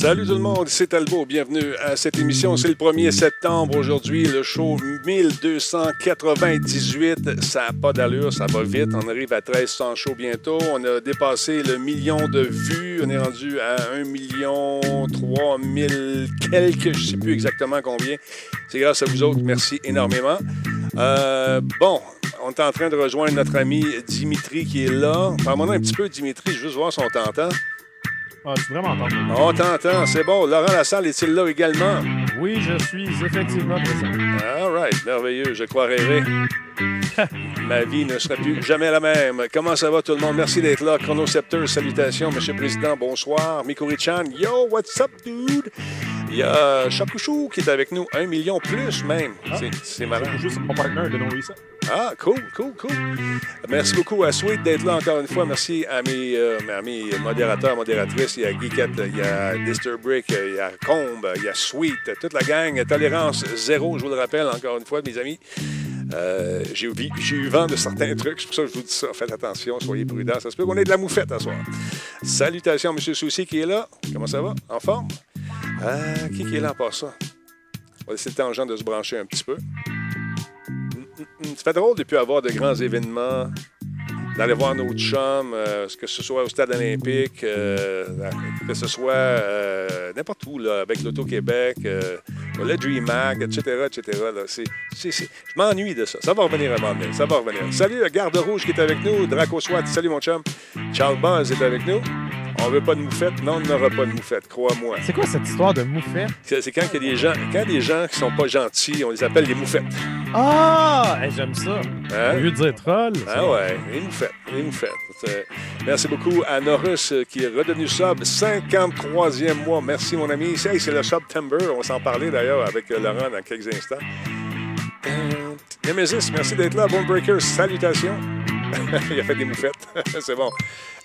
Salut tout le monde, c'est Talbot, bienvenue à cette émission. C'est le 1er septembre aujourd'hui, le show 1298, ça n'a pas d'allure, ça va vite, on arrive à 1300 shows bientôt, on a dépassé le million de vues, on est rendu à 1 300 000 quelques, je ne sais plus exactement combien, c'est grâce à vous autres, merci énormément. Bon, on est en train de rejoindre notre ami Dimitri qui est là. Parle-moi un petit peu Dimitri, je veux juste voir si on t'entend. Ah, tu vraiment t'entends. On t'entend, c'est bon. Laurent Lassalle est-il là également? Oui, je suis effectivement présent. All right, merveilleux, je crois rêver. Ma vie ne sera plus jamais la même. Comment ça va tout le monde? Merci d'être là. Chronocepteur, salutations. Monsieur le Président, bonsoir. Mikori-chan, yo, what's up, dude? Il y a Chakuchou qui est avec nous, 1 million plus même. Ah, c'est marrant. Chakuchou, c'est mon partenaire de No Reset. Ah, cool, cool, cool. Merci beaucoup à Sweet d'être là encore une fois. Merci à mes modérateurs, modératrices. Il y a Guy Cat, il y a Dister Brick, il y a Combe, il y a Sweet, toute la gang. Tolérance zéro, je vous le rappelle encore une fois, mes amis. J'ai eu vent de certains trucs, c'est pour ça que je vous dis ça. Faites attention, soyez prudents. Ça se peut qu'on ait de la moufette à soir. Salutations, M. Soucy qui est là. Comment ça va? En forme? Qui est là en passant? On va laisser le temps aux gens de se brancher un petit peu. Ça fait drôle de ne plus avoir de grands événements, d'aller voir nos chums, que ce soit au Stade Olympique, que ce soit n'importe où, là, avec l'Auto-Québec, le Dream Mag, etc., etc. Là, je m'ennuie de ça. Ça va revenir à un moment donné. Ça va revenir. Salut le garde rouge qui est avec nous, Draco Swat. Salut mon chum. Charles Buzz est avec nous. On veut pas de moufette. Non, on n'aura pas de moufette, crois-moi. C'est quoi cette histoire de moufette? C'est quand il y a des gens qui sont pas gentils, on les appelle des moufettes. Ah! Hey, j'aime ça. Hein? Au lieu de dire troll. Ah ouais, les moufettes, les moufettes. Merci beaucoup à Norus qui est redevenu sub, 53e mois. Merci, mon ami. C'est le September. On va s'en parler, d'ailleurs, avec Laurent dans quelques instants. Nemesis, merci d'être là. Bonebreaker, salutations. Il a fait des moufettes. C'est bon.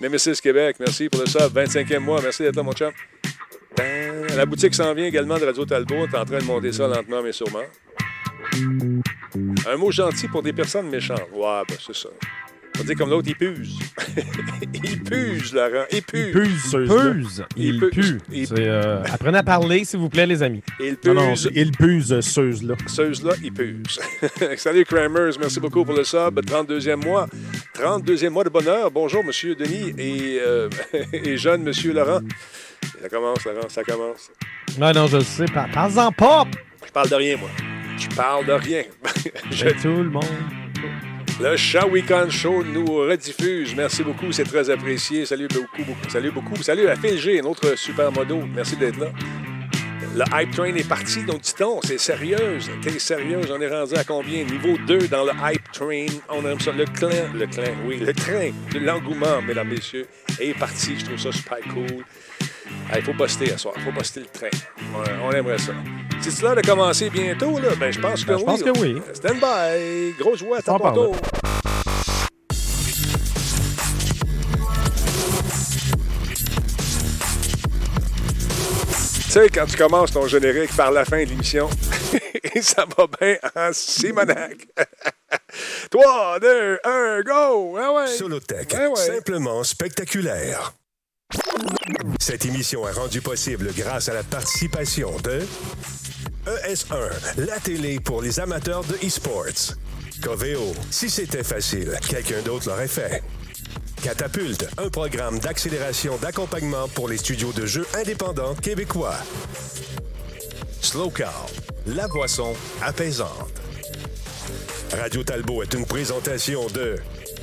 Nemesis Québec, merci pour le sub. 25e mois. Merci d'être là, mon chum. La boutique s'en vient également de Radio Talbot. T'es en train de monter ça lentement, mais sûrement. Un mot gentil pour des personnes méchantes. Ouais, ben c'est ça. On va dire comme l'autre, il puse. Il puse, Laurent. Il puse. Il puse. Il puse. Il pue. Apprenez à parler, s'il vous plaît, les amis. Il puse. Non, il puse, ceux-là. Ceux-là, il puse. Salut, Crammers. Merci beaucoup pour le sub. 32e mois. 32e mois de bonheur. Bonjour, M. Denis et jeune M. Laurent. Ça commence, Laurent, ça commence. Non, non, je le sais. Parle-en pas. Je parle de rien, moi. Je parle de rien. Tout le monde. Le Shawicon Show nous rediffuse. Merci beaucoup, c'est très apprécié. Salut beaucoup, beaucoup. Salut beaucoup. Salut à Phil G, notre supermodo. Merci d'être là. Le Hype Train est parti, donc dit-on, c'est sérieuse. T'es sérieuse, on est rendu à combien? Niveau 2 dans le Hype Train. On aime ça. Le train de l'engouement, mesdames, messieurs, est parti. Je trouve ça super cool. Il faut poster à soir, il faut poster le train. On aimerait ça. C'est-tu l'heure de commencer bientôt? Là? Ben, je pense que oui. Je pense que oui. Stand by. Grosse voix, à tantôt. Tu sais, quand tu commences ton générique par la fin de l'émission, et ça va bien en Simonac. 3, 2, 1, go! Ah ouais. Solotech, ah ouais. Simplement spectaculaire. Cette émission est rendue possible grâce à la participation de ES1, la télé pour les amateurs de e-sports. Coveo, si c'était facile, quelqu'un d'autre l'aurait fait. Catapulte, un programme d'accélération d'accompagnement pour les studios de jeux indépendants québécois. Slow Cow, la boisson apaisante. Radio Talbot est une présentation de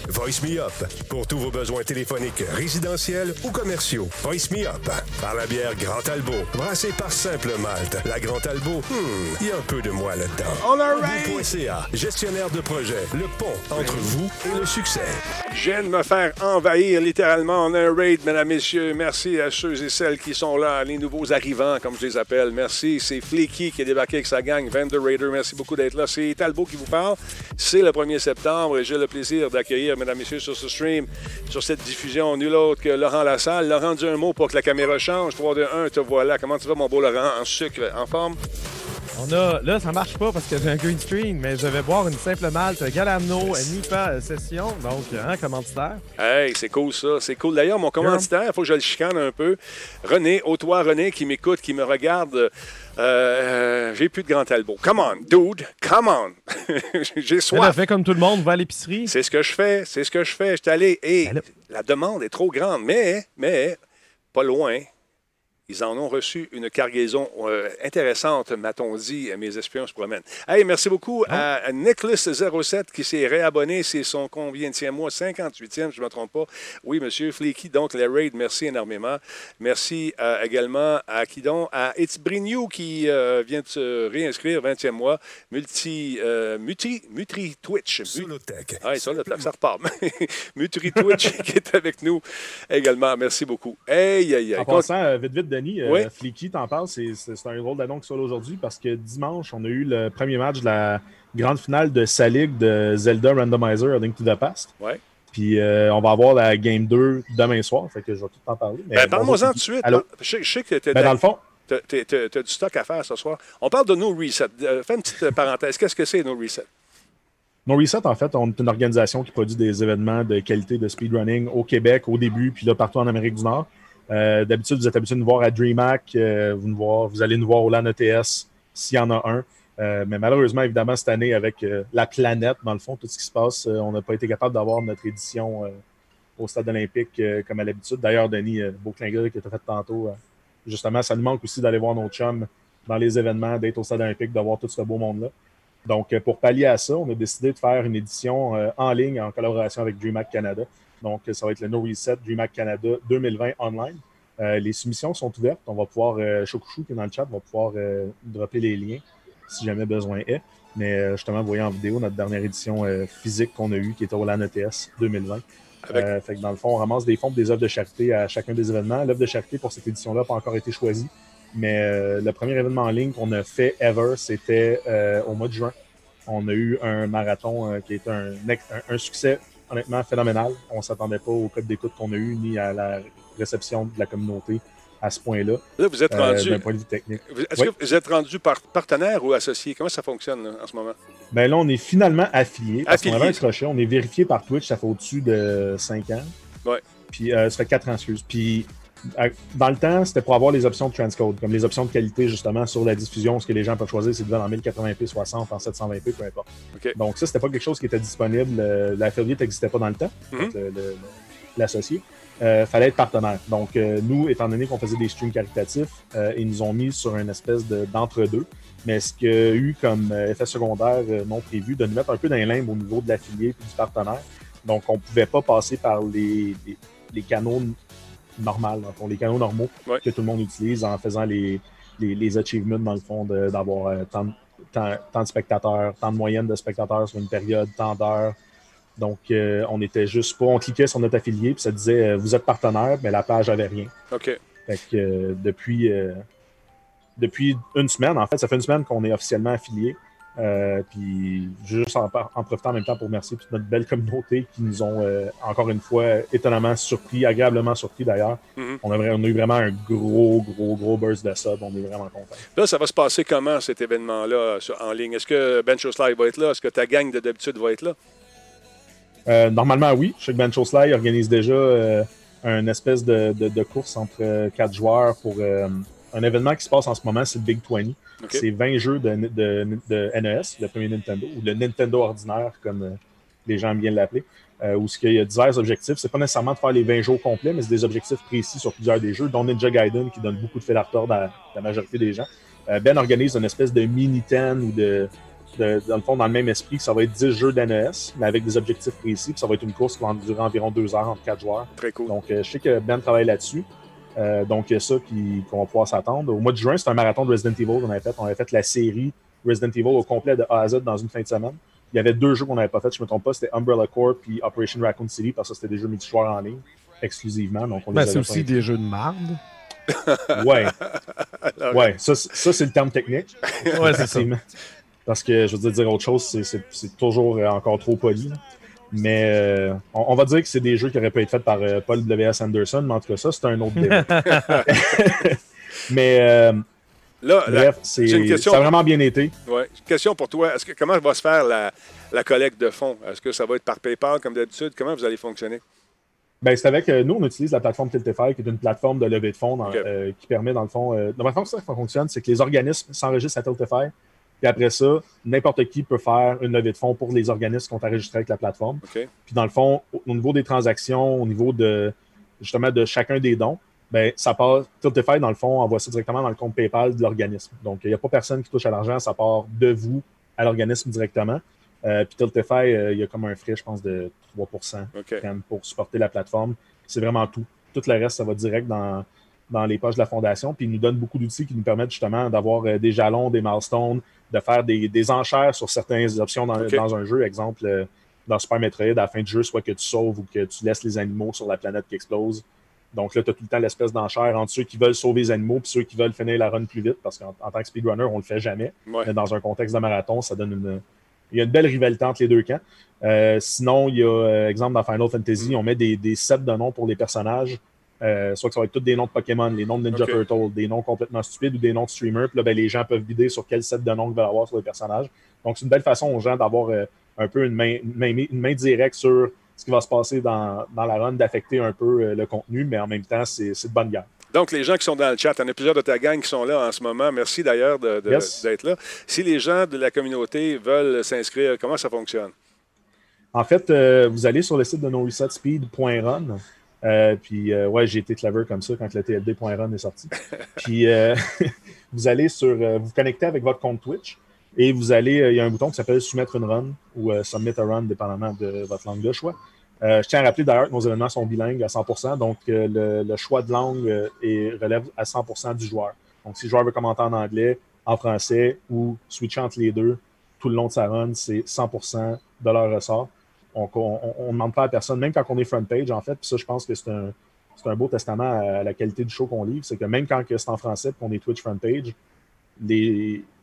Voice me up. Pour tous vos besoins téléphoniques, résidentiels ou commerciaux, Voice me up. Par la bière Grand Albo, brassée par Simple Malte. La Grand Albo, il y a un peu de moi là-dedans. On a right. Gestionnaire de projet, le pont entre vous et le succès. Je viens de me faire envahir littéralement. On a un raid, mesdames, messieurs. Merci à ceux et celles qui sont là, les nouveaux arrivants, comme je les appelle. Merci. C'est Fleeky qui est débarqué avec sa gang, Vander Raider. Merci beaucoup d'être là. C'est Talbot qui vous parle. C'est le 1er septembre et j'ai le plaisir d'accueillir, mesdames, messieurs, sur ce stream, sur cette diffusion, nul autre que Laurent Lassalle. Laurent, dis un mot pour que la caméra change. 3, 2, 1, te voilà. Comment tu vas, mon beau Laurent? En sucre, en forme? On a... Là, ça marche pas parce que j'ai un green screen, mais je vais boire une simple malte Galamno Nipa Session, donc un commanditaire. Hey, c'est cool ça, c'est cool. D'ailleurs, mon commanditaire, il faut que je le chicane un peu. René, au toi René, qui m'écoute, qui me regarde... j'ai plus de Grand Albo. Come on, dude, come on. J'ai soif. Elle a fait comme tout le monde, va à l'épicerie. C'est ce que je fais, c'est ce que je fais. Je suis allé et la demande est trop grande, mais pas loin. Ils en ont reçu une cargaison intéressante, m'a-t-on dit. Mes espions se promènent. Hey, merci beaucoup à Nicholas07 qui s'est réabonné. C'est son combien de mois? 58e, je ne me trompe pas. Oui, monsieur Fleeky. Donc, la raid, merci énormément. Merci également à Kidon, à It's Brignou qui vient de se réinscrire, 20e mois. Mutri Twitch. Solotech. Ah, Solotech, ça repart. Mutri Twitch qui est avec nous également. Merci beaucoup. Hey, hey, hey. En passant, vite, Denis, oui. Fleeky, t'en parles, c'est un drôle d'annonce qui soit là aujourd'hui parce que dimanche, on a eu le premier match de la grande finale de sa ligue de Zelda Randomizer A Link to the Past. Oui. Puis on va avoir la Game 2 demain soir, fait que je vais tout t'en parler. Ben, parle-moi-en tout de suite. Je sais que t'es dans le fond. T'as du stock à faire ce soir. On parle de No Reset. Fais une petite parenthèse. Qu'est-ce que c'est No Reset? No Reset, en fait, on est une organisation qui produit des événements de qualité de speedrunning au Québec au début, puis là partout en Amérique du Nord. D'habitude, vous êtes habitué de nous voir à DreamHack, vous allez nous voir au LAN ETS s'il y en a un. Mais malheureusement, évidemment, cette année, avec la planète, dans le fond, tout ce qui se passe, on n'a pas été capable d'avoir notre édition au Stade Olympique comme à l'habitude. D'ailleurs, Denis, beau clin d'œil que tu as fait tantôt, justement, ça nous manque aussi d'aller voir nos chums dans les événements, d'être au Stade Olympique, d'avoir tout ce beau monde-là. Donc, pour pallier à ça, on a décidé de faire une édition en ligne en collaboration avec DreamHack Canada. Donc, ça va être le No Reset DreamHack Canada 2020 online. Les submissions sont ouvertes. On va pouvoir, Chakuchou qui est dans le chat, va pouvoir dropper les liens si jamais besoin est. Mais justement, vous voyez en vidéo notre dernière édition physique qu'on a eue qui était au LAN ETS 2020. Fait que dans le fond, on ramasse des fonds pour des œuvres de charité à chacun des événements. L'œuvre de charité pour cette édition-là n'a pas encore été choisie. Mais le premier événement en ligne qu'on a fait ever, c'était au mois de juin. On a eu un marathon qui est un succès honnêtement phénoménal. On ne s'attendait pas au code d'écoute qu'on a eu ni à la réception de la communauté à ce point-là. Là, vous êtes rendu d'un point de vue technique. Est-ce que vous êtes rendu partenaire ou associé? Comment ça fonctionne là, en ce moment? Bien là, on est finalement affilié. On avait un crochet. On est vérifié par Twitch. Ça fait au-dessus de 5 ans. Ouais. Puis ça fait 4 ans, excuse. Puis dans le temps, c'était pour avoir les options de transcode, comme les options de qualité, justement, sur la diffusion. Ce que les gens peuvent choisir, c'est de vendre en 1080p, 60, en 720p, peu importe. Okay. Donc, ça, c'était pas quelque chose qui était disponible. L'affilié n'existait pas dans le temps, l'associé. Fallait être partenaire. Donc, nous, étant donné qu'on faisait des streams caritatifs, ils nous ont mis sur une espèce d'entre-deux. Mais ce qu'il y a eu comme effet secondaire non prévu, de nous mettre un peu dans les limbes au niveau de l'affilié et du partenaire. Donc, on pouvait pas passer par les canaux normal, dans les canaux normaux que tout le monde utilise en faisant les achievements, dans le fond, d'avoir tant de spectateurs, tant de moyenne de spectateurs sur une période, tant d'heures. Donc, on était juste pas... On cliquait sur notre affilié, puis ça disait « Vous êtes partenaire », mais la page avait rien. OK. Fait que depuis une semaine, en fait, ça fait une semaine qu'on est officiellement affilié. Puis juste en profitant en même temps pour remercier toute notre belle communauté qui nous ont encore une fois étonnamment surpris, agréablement surpris d'ailleurs. Mm-hmm. On a eu vraiment un gros burst de sub. On est vraiment contents. Là, ça va se passer comment cet événement-là en ligne? Est-ce que Bencho Sly va être là? Est-ce que ta gang de d'habitude va être là? Normalement, oui. Je sais que Bencho Sly organise déjà une espèce de course entre 4 joueurs pour... un événement qui se passe en ce moment, c'est le Big 20. Okay. C'est 20 jeux de NES, le premier Nintendo, ou le Nintendo ordinaire, comme les gens aiment bien l'appeler, où il y a divers objectifs. C'est pas nécessairement de faire les 20 jeux au complet, mais c'est des objectifs précis sur plusieurs des jeux, dont Ninja Gaiden, qui donne beaucoup de fil à retordre à la majorité des gens. Ben organise une espèce de mini-ten, ou dans le fond, dans le même esprit, que ça va être 10 jeux d'NES, mais avec des objectifs précis, puis ça va être une course qui va durer environ 2 heures entre 4 joueurs. Très cool. Donc, je sais que Ben travaille là-dessus. Donc, il y a ça qu'on va pouvoir s'attendre. Au mois de juin, c'est un marathon de Resident Evil qu'on avait fait. On avait fait la série Resident Evil au complet de A à Z dans une fin de semaine. Il y avait 2 jeux qu'on n'avait pas fait, je ne me trompe pas. C'était Umbrella Corps puis Operation Raccoon City, parce que c'était des jeux multijoueurs en ligne, exclusivement. Donc, c'est aussi des jeux de marde. Ouais, ça, c'est le terme technique. Ouais, c'est ça. Parce que, je veux dire autre chose, c'est toujours encore trop poli. Mais on va dire que c'est des jeux qui auraient pu être faits par Paul W.S. Anderson, mais en tout cas, ça, c'est un autre débat. Mais Là, bref, j'ai une question. Ça a vraiment bien été. Ouais. Une question pour toi. Comment va se faire la collecte de fonds? Est-ce que ça va être par PayPal comme d'habitude? Comment vous allez fonctionner? Bien, c'est avec... nous, on utilise la plateforme Tiltify, qui est une plateforme de levée de fonds qui permet, dans le fond... de la façon que ça fonctionne, c'est que les organismes s'enregistrent à Tiltify. Puis après ça, n'importe qui peut faire une levée de fonds pour les organismes qui ont enregistré avec la plateforme. Okay. Puis dans le fond, au niveau des transactions, au niveau de justement de chacun des dons, bien, ça part, Tiltify, dans le fond, envoie ça directement dans le compte PayPal de l'organisme. Donc, il n'y a pas personne qui touche à l'argent, ça part de vous à l'organisme directement. Puis Tiltify, il y a comme un frais, je pense, de 3% pour supporter la plateforme. C'est vraiment tout. Tout le reste, ça va direct dans les poches de la fondation. Puis ils nous donnent beaucoup d'outils qui nous permettent justement d'avoir des jalons, des milestones, de faire des enchères sur certaines options dans un jeu. Exemple, dans Super Metroid, à la fin du jeu, soit que tu sauves ou que tu laisses les animaux sur la planète qui explose. Donc là, tu as tout le temps l'espèce d'enchère entre ceux qui veulent sauver les animaux et ceux qui veulent finir la run plus vite, parce qu'en tant que speedrunner, on ne le fait jamais. Ouais. Mais dans un contexte de marathon, ça donne il y a une belle rivalité entre les deux camps. Sinon, il y a, exemple, dans Final Fantasy, on met des sets de noms pour les personnages. Soit que ça va être tous des noms de Pokémon, les noms de Ninja Turtle, des noms complètement stupides ou des noms de streamers. Puis là, ben, les gens peuvent vider sur quel set de noms ils veulent avoir sur les personnages. Donc, c'est une belle façon aux gens d'avoir un peu une main directe sur ce qui va se passer dans la run, d'affecter un peu le contenu, mais en même temps, c'est de bonne guerre. Donc, les gens qui sont dans le chat, il y en a plusieurs de ta gang qui sont là en ce moment. Merci d'ailleurs d'être là. Si les gens de la communauté veulent s'inscrire, comment ça fonctionne? En fait, vous allez sur le site de noresetspeed.run. Puis, ouais, j'ai été clever comme ça quand le TLD.run est sorti. Puis, vous allez vous vous connectez avec votre compte Twitch et vous allez, il y a un bouton qui s'appelle Soumettre une run ou Submit a run, dépendamment de votre langue de choix. Je tiens à rappeler d'ailleurs que nos événements sont bilingues à 100%, donc le choix de langue relève à 100% du joueur. Donc, si le joueur veut commenter en anglais, en français ou switcher entre les deux tout le long de sa run, c'est 100% de leur ressort. On ne demande pas à personne, même quand on est front page, en fait, puis ça, je pense que c'est un beau testament à la qualité du show qu'on livre, c'est que même quand c'est en français et qu'on est Twitch front page,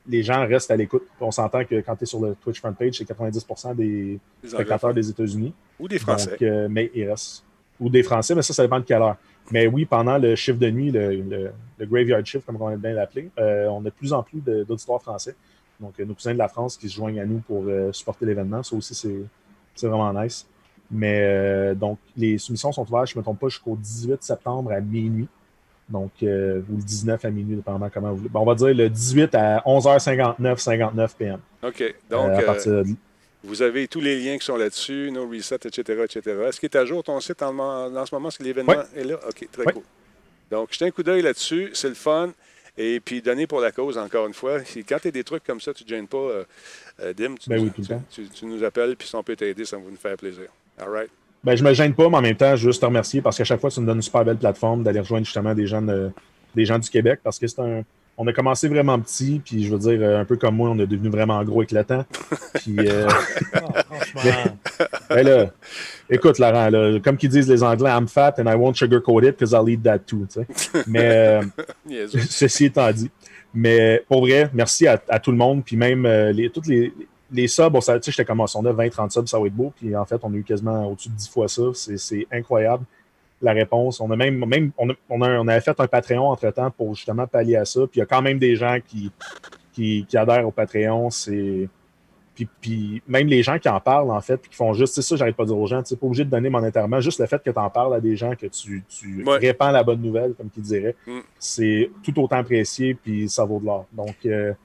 les gens restent à l'écoute. On s'entend que quand tu es sur le Twitch front page, c'est 90% des spectateurs des États-Unis. Ou des Français. Donc, mais ils restent. Ou des Français, mais ça dépend de quelle heure. Mais oui, pendant le shift de nuit, le graveyard shift, comme on aime bien l'appeler, on a de plus en plus d'auditoires français. Donc, nos cousins de la France qui se joignent à nous pour supporter l'événement, ça aussi, c'est vraiment nice. Mais donc, les soumissions sont ouvertes, je ne me trompe pas, jusqu'au 18 septembre à minuit. Donc, ou le 19 à minuit, dépendamment comment vous voulez. Bon, on va dire le 18 à 11h59, 59 p.m. OK. Donc, à partir de... vous avez tous les liens qui sont là-dessus, nos resets, etc., etc. Est-ce qu'il est à jour ton site en ce moment? Est-ce que l'événement est là? OK, très cool. Donc, jetez un coup d'œil là-dessus. C'est le fun. Et puis, donner pour la cause, encore une fois. Quand tu as des trucs comme ça, tu ne te gênes pas, Dim. Tu nous appelles, puis si on peut t'aider, ça va nous faire plaisir. All right? Bien, je ne me gêne pas, mais en même temps, je veux juste te remercier parce qu'à chaque fois, tu nous donnes une super belle plateforme d'aller rejoindre justement des gens du Québec parce que on a commencé vraiment petit, puis je veux dire, un peu comme moi, on est devenu vraiment gros éclatant. Puis, franchement. Ben là, écoute, Laurent, là, comme qu'ils disent les Anglais, I'm fat and I won't sugarcoat it because I'll eat that too. T'sais. Mais ceci étant dit. Mais pour vrai, merci à tout le monde. Puis même toutes les subs, bon, tu sais, j'étais comme on a 20-30 subs, ça va être beau. Puis en fait, on a eu quasiment au-dessus de 10 fois ça. C'est incroyable. La réponse. On a même on a fait un Patreon entre-temps pour justement pallier à ça. Puis il y a quand même des gens qui adhèrent au Patreon. Puis même les gens qui en parlent, en fait, puis qui font juste... C'est ça, j'arrête pas de dire aux gens. Tu n'es pas obligé de donner monétairement. Juste le fait que tu en parles à des gens, que tu répands la bonne nouvelle, comme qu'ils diraient, c'est tout autant apprécié, puis ça vaut de l'or. Donc,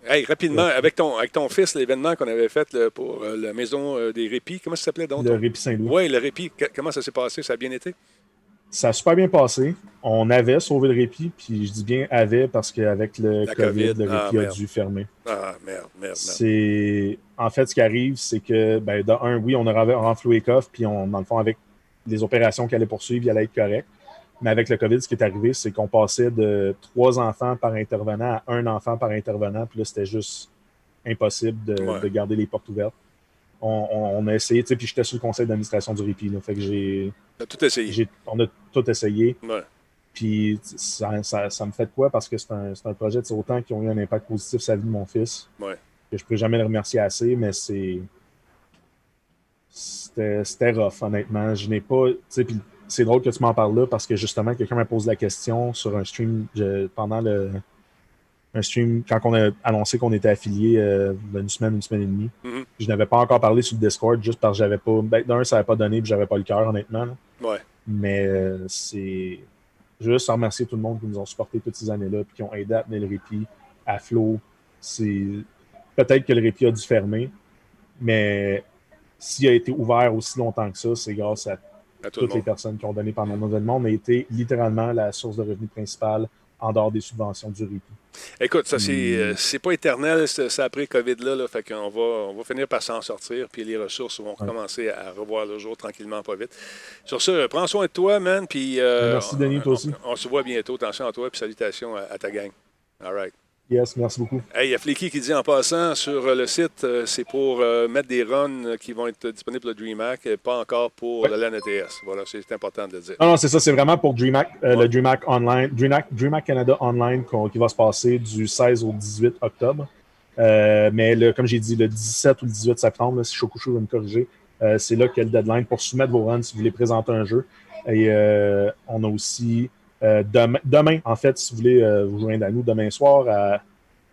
hey, rapidement, avec ton fils, l'événement qu'on avait fait pour la maison des répits, comment ça s'appelait donc? Le Répit Saint-Louis. Oui, le Répit. Comment ça s'est passé? Ça a bien été? Ça a super bien passé. On avait sauvé le répit, puis je dis bien avait parce qu'avec la COVID, le répit a dû fermer. Ah, merde. C'est... En fait, ce qui arrive, c'est que, ben, de un, oui, on a renfloué les coffres, puis dans le fond, avec les opérations qui allaient poursuivre, il allait être correct. Mais avec le COVID, ce qui est arrivé, c'est qu'on passait de 3 enfants par intervenant à 1 enfant par intervenant, puis là, c'était juste impossible de garder les portes ouvertes. On a essayé, tu sais, puis j'étais sur le conseil d'administration du répit, là, fait que on a tout essayé. Ouais. Puis ça me fait de quoi? Parce que c'est un projet, c'est autant qui ont eu un impact positif sur la vie de mon fils. Ouais. Que je ne peux jamais le remercier assez, mais c'était rough, honnêtement. Je n'ai pas... Tu sais, puis c'est drôle que tu m'en parles là, parce que justement, quelqu'un m'a posé la question sur un stream pendant le... un stream quand on a annoncé qu'on était affilié une semaine et demie. Mm-hmm. Je n'avais pas encore parlé sur le Discord juste parce que j'avais pas. Ben, d'un, ça n'avait pas donné et j'avais pas le cœur, honnêtement. Là. Ouais. Mais c'est juste à remercier tout le monde qui nous ont supporté toutes ces années-là et qui ont aidé à tenir le répit à flot. C'est... Peut-être que le répit a dû fermer, mais s'il a été ouvert aussi longtemps que ça, c'est grâce à toutes les personnes qui ont donné pendant nos événements. On a été littéralement la source de revenus principale en dehors des subventions du répit. Écoute, ça, c'est pas éternel, ça après COVID-là. Là, fait qu'on va finir par s'en sortir, puis les ressources vont commencer à revoir le jour tranquillement, pas vite. Sur ce, prends soin de toi, man. Puis, merci, Denis, toi aussi. On se voit bientôt. Attention à toi, puis salutations à ta gang. All right. Yes, merci beaucoup. Hey, il y a Fleeky qui dit en passant sur le site, c'est pour mettre des runs qui vont être disponibles pour le DreamHack, pas encore pour la LAN ETS. Voilà, c'est important de le dire. Non, c'est ça, c'est vraiment pour DreamHack, le DreamHack Online, DreamHack Canada Online qui va se passer du 16 au 18 octobre. Mais comme j'ai dit, le 17 ou le 18 septembre, là, si Chakuchou veut me corriger, c'est là qu'il y a le deadline pour soumettre vos runs si vous voulez présenter un jeu. Et on a aussi. Demain, en fait, si vous voulez vous joindre à nous demain soir,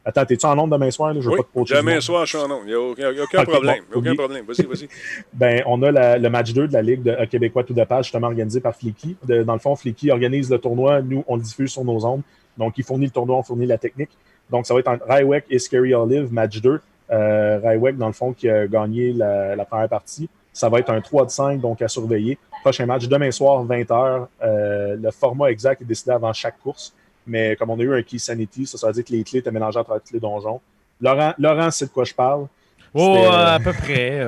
attends, t'es-tu en nombre demain soir? Là? Je veux pas te poser demain soir, je suis en nombre. Il n'y a aucun problème. Bon, aucun problème. Vas-y. Ben, on a le match 2 de la Ligue de Québécois tout de page, justement organisé par Fleeky. Dans le fond, Fleeky organise le tournoi. Nous, on le diffuse sur nos ondes. Donc, il fournit le tournoi, on fournit la technique. Donc, ça va être entre Rywek et Scary Olive, match 2. Rywek, dans le fond, qui a gagné la première partie. Ça va être un 3-5, donc à surveiller. Prochain match, demain soir, 20h. Le format exact est décidé avant chaque course. Mais comme on a eu un key sanity, ça veut dire que les clés étaient mélangées à travers les donjons. Laurent, c'est de quoi je parle. Oh, à peu près.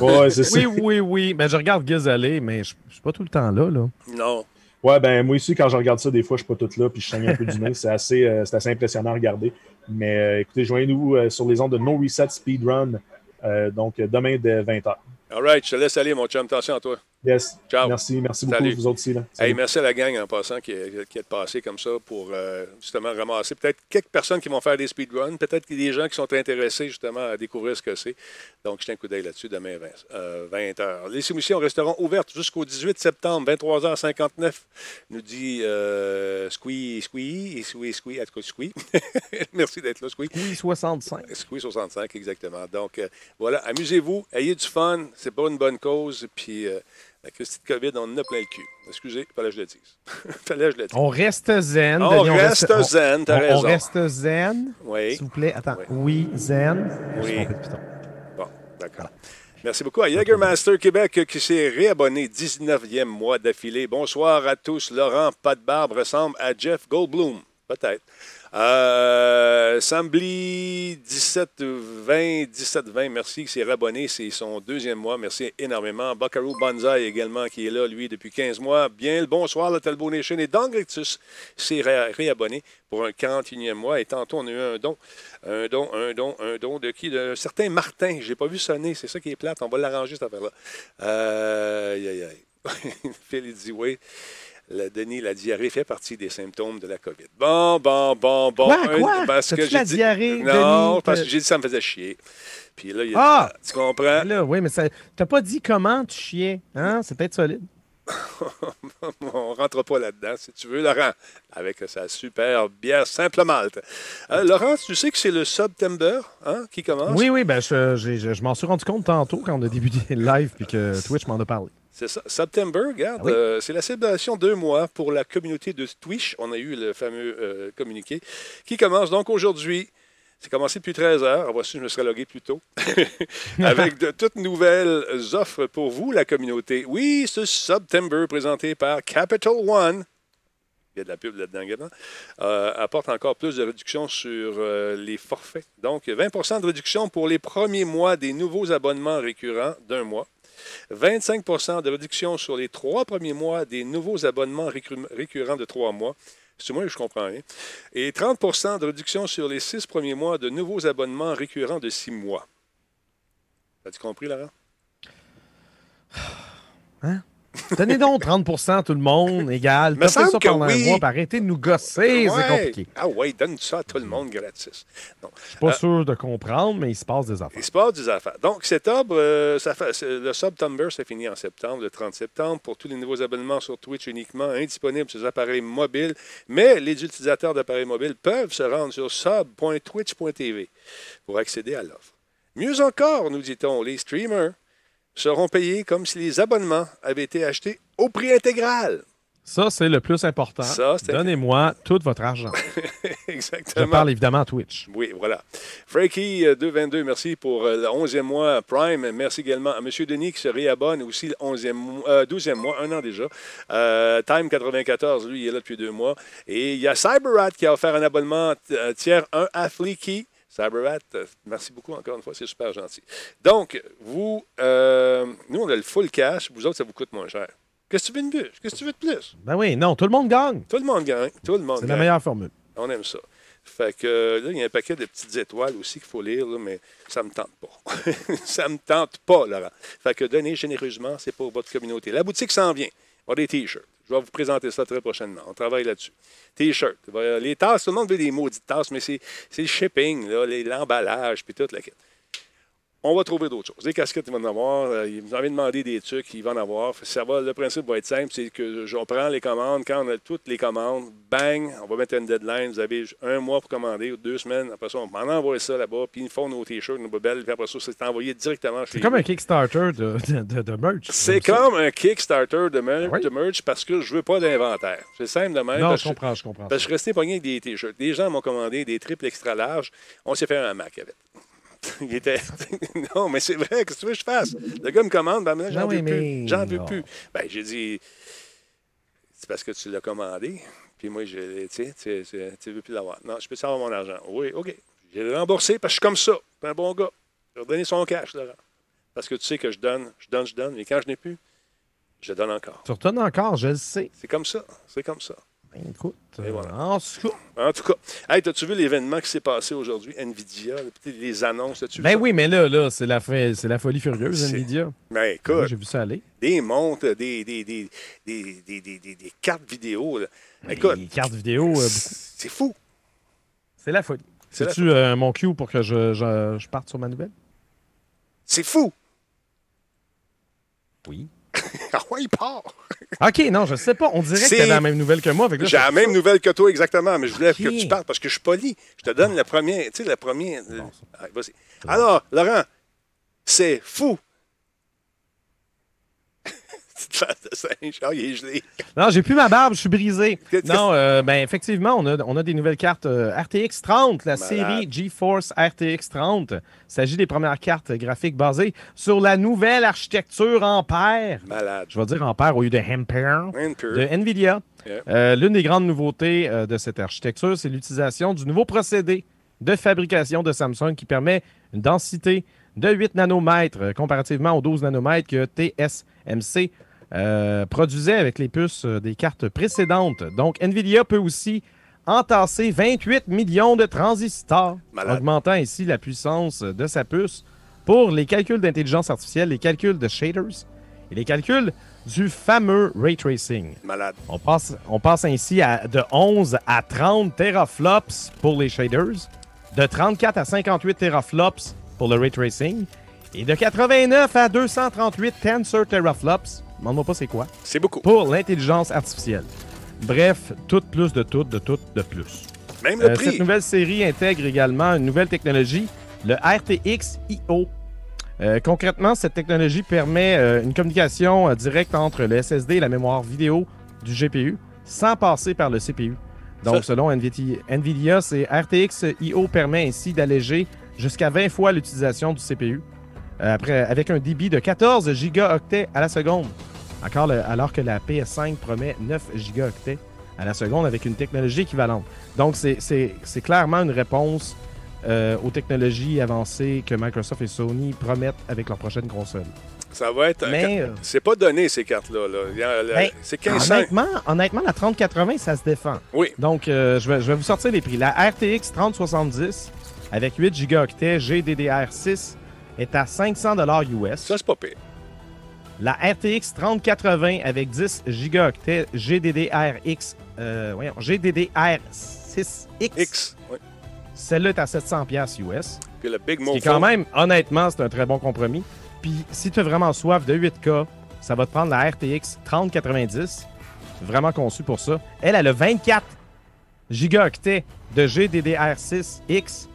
Ouais, c'est oui, ça. Oui. Ben, je regarde Guiz aller, mais je ne suis pas tout le temps là. Non. Ouais, ben moi aussi, quand je regarde ça, des fois, je suis pas tout là, puis je saigne un peu du nez. C'est assez impressionnant à regarder. Mais écoutez, joignez-nous sur les ondes de No Reset Speedrun. Donc, demain, dès 20h. All right, je te laisse aller, mon chum. Attention à toi. Yes. Ciao. Merci beaucoup, vous autres aussi. Là. Hey, merci à la gang, en passant, qui est passée comme ça pour justement ramasser peut-être quelques personnes qui vont faire des speedruns, peut-être des gens qui sont intéressés justement à découvrir ce que c'est. Donc, jetez un coup d'œil là-dessus demain, 20h. Les soumissions resteront ouvertes jusqu'au 18 septembre, 23h59, nous dit Squee. Merci d'être là, Squee. Squee 65, exactement. Donc, voilà, amusez-vous, ayez du fun, c'est pas une bonne cause, puis... La crise de COVID, on en a plein le cul. Excusez, fallait que je le dise. On reste zen. On reste zen, t'as raison. On reste zen. Oui. S'il vous plaît, attends. Oui, zen. Oui. Bon, d'accord. Voilà. Merci beaucoup à Jägermaster Québec qui s'est réabonné 19e mois d'affilée. Bonsoir à tous. Laurent, pas de barbe, ressemble à Jeff Goldblum. Peut-être. Sambly 1720, merci, c'est rabonné, c'est son deuxième mois, merci énormément. Buckaroo Banzai également qui est là, lui, depuis 15 mois. Bien le bonsoir, le Talbot Nation et Dangrectus s'est réabonné pour un 41e mois. Et tantôt, on a eu un don de qui? D'un certain Martin, je n'ai pas vu sonner, c'est ça qui est plate, on va l'arranger cette affaire-là. Phil, il dit oui. Denis, la diarrhée fait partie des symptômes de la COVID. Bon. Quoi? Parce que j'ai dit... diarrhée, non, Denis, parce que j'ai dit ça me faisait chier. Puis là, tu comprends? Là, oui, mais ça... t'as pas dit comment tu chiais. Hein? C'est peut-être solide. On rentre pas là-dedans, si tu veux, Laurent, avec sa super bière Simple Malte. Laurent, tu sais que c'est le September hein, qui commence? Oui, ben, je m'en suis rendu compte tantôt quand on a débuté le live puis que Twitch m'en a parlé. C'est ça. September, regarde, c'est la célébration 2 mois pour la communauté de Twitch. On a eu le fameux communiqué qui commence donc aujourd'hui. C'est commencé depuis 13h. Voici, je me serais logué plus tôt. Avec de toutes nouvelles offres pour vous, la communauté. Oui, ce September présenté par Capital One. Il y a de la pub là-dedans également. Apporte encore plus de réduction sur les forfaits. Donc, 20% de réduction pour les premiers mois des nouveaux abonnements récurrents d'un mois. 25% de réduction sur les 3 premiers mois des nouveaux abonnements récurrents de 3 mois. C'est moi que je comprends rien. Et 30% de réduction sur les 6 premiers mois de nouveaux abonnements récurrents de 6 mois. As-tu compris, Laurent? Hein? Donnez donc 30% tout le monde, égal. Mais ça pendant un mois, arrêtez de nous gosser, ouais. C'est compliqué. Ah oui, donne ça à tout le monde gratis. Non. Je suis pas sûr de comprendre, mais il se passe des affaires. Il se passe des affaires. Donc, septembre, le September, c'est fini en septembre, le 30 septembre, pour tous les nouveaux abonnements sur Twitch uniquement, indisponibles sur les appareils mobiles, mais les utilisateurs d'appareils mobiles peuvent se rendre sur sub.twitch.tv pour accéder à l'offre. Mieux encore, nous dit-on, les streamers seront payés comme si les abonnements avaient été achetés au prix intégral. Ça, c'est le plus important. Donnez-moi tout votre argent. Exactement. Je parle évidemment à Twitch. Oui, voilà. Fleeky222, merci pour le 11e mois Prime. Merci également à M. Denis qui se réabonne aussi le 12e mois, un an déjà. Time94, lui, il est là depuis 2 mois. Et il y a CyberRat qui a offert un abonnement tiers 1 à Fleeky. Cyberrat, merci beaucoup encore une fois, c'est super gentil. Donc, vous, nous, on a le full cash, vous autres, ça vous coûte moins cher. Qu'est-ce que tu veux de plus? Qu'est-ce que tu veux de plus? Ben oui, non, tout le monde gagne. Tout le monde gagne. Tout le monde gagne. C'est la meilleure formule. On aime ça. Fait que là, il y a un paquet de petites étoiles aussi qu'il faut lire, là, mais ça me tente pas. Ça me tente pas, Laurent. Fait que donnez généreusement, c'est pour votre communauté. La boutique s'en vient. On a des T-shirts. Je vais vous présenter ça très prochainement. On travaille là-dessus. T-shirts. Les tasses, tout le monde veut des maudites tasses, mais c'est le shipping, là, l'emballage, puis toute la quête. On va trouver d'autres choses. Des casquettes, ils vont en avoir. Ils nous avaient demandé des trucs, ils vont en avoir. Ça va, le principe va être simple, c'est que on prend les commandes. Quand on a toutes les commandes, bang, on va mettre une deadline. Vous avez 1 mois pour commander, 2 semaines. Après ça, on envoie ça là-bas, puis ils font nos T-shirts, nos bobelles. Puis après ça, c'est envoyé directement chez nous. C'est comme un Kickstarter de merch. C'est comme un Kickstarter de merch parce que je veux pas d'inventaire. C'est simple de même. Non, je comprends. Parce que je restais pogné avec des T-shirts. Des gens m'ont commandé des triples extra larges. On s'est fait un hamac avec. Il était... Non, mais c'est vrai, qu'est-ce que tu veux que je fasse? Le gars me commande, ben maintenant, j'en veux plus. Ben, j'ai dit, c'est parce que tu l'as commandé, puis moi, tu veux plus l'avoir. Non, je peux savoir mon argent. Oui, OK. J'ai remboursé parce que je suis comme ça. C'est un bon gars. Je vais donner son cash, Laurent. Parce que tu sais que je donne, mais quand je n'ai plus, je donne encore. Tu retournes encore, je le sais. C'est comme ça. Ben, écoute, voilà. En tout cas. Hey, as-tu vu l'événement qui s'est passé aujourd'hui, Nvidia, les annonces, as-tu vu? Ben ça? Oui, mais là, c'est la folie furieuse, Nvidia. Ben écoute, moi, j'ai vu ça aller. Des montres, des cartes vidéo. Là. Ben, écoute, des cartes vidéo, c'est fou. C'est la folie. C'est-tu mon cue pour que je parte sur ma nouvelle? C'est fou. Oui. Ah ouais, il part! OK, non, je sais pas. On dirait que tu as la même nouvelle que moi. Là, j'ai la même nouvelle que toi, exactement, mais je voulais que tu partes parce que je suis poli. Je te donne la première. Bon, allez, vas-y. Alors, Laurent, c'est fou! Il est gelé. Non, j'ai plus ma barbe, je suis brisé. Non, effectivement, on a des nouvelles cartes RTX 30, la série GeForce RTX 30. Il s'agit des premières cartes graphiques basées sur la nouvelle architecture Ampère. Malade. Je vais dire Ampère au lieu de Ampère de Nvidia. Yeah. L'une des grandes nouveautés de cette architecture, c'est l'utilisation du nouveau procédé de fabrication de Samsung qui permet une densité de 8 nanomètres comparativement aux 12 nanomètres que TSMC produisait avec les puces des cartes précédentes. Donc, Nvidia peut aussi entasser 28 millions de transistors, augmentant ainsi la puissance de sa puce pour les calculs d'intelligence artificielle, les calculs de shaders et les calculs du fameux ray tracing. Malade. On passe ainsi de 11 à 30 teraflops pour les shaders, de 34 à 58 teraflops pour le ray tracing, et de 89 à 238 tensor teraflops, demande-moi pas c'est quoi, c'est beaucoup, pour l'intelligence artificielle. Bref, tout de plus. Même le prix. Cette nouvelle série intègre également une nouvelle technologie, le RTX-IO. Concrètement, cette technologie permet une communication directe entre le SSD et la mémoire vidéo du GPU, sans passer par le CPU. Donc, selon NVIDIA, c'est RTX-IO permet ainsi d'alléger jusqu'à 20 fois l'utilisation du CPU, avec un débit de 14 gigaoctets à la seconde, alors que la PS5 promet 9 gigaoctets à la seconde avec une technologie équivalente. Donc, c'est clairement une réponse aux technologies avancées que Microsoft et Sony promettent avec leur prochaine console. Ça va être... Mais, c'est pas donné, ces cartes-là. Là. C'est 1500. Honnêtement, la 3080, ça se défend. Oui. Donc, je vais vous sortir les prix. La RTX 3070... avec 8 gigaoctets GDDR6, est à $500 US. Ça, c'est pas pire. La RTX 3080 avec 10 gigaoctets GDDR6X. X. Oui. Celle-là est à 700$ US. Puis le Big Mofo. Qui quand même, honnêtement, c'est un très bon compromis. Puis si tu as vraiment soif de 8K, ça va te prendre la RTX 3090. Vraiment conçue pour ça. Elle, elle a 24 gigaoctets de GDDR6X.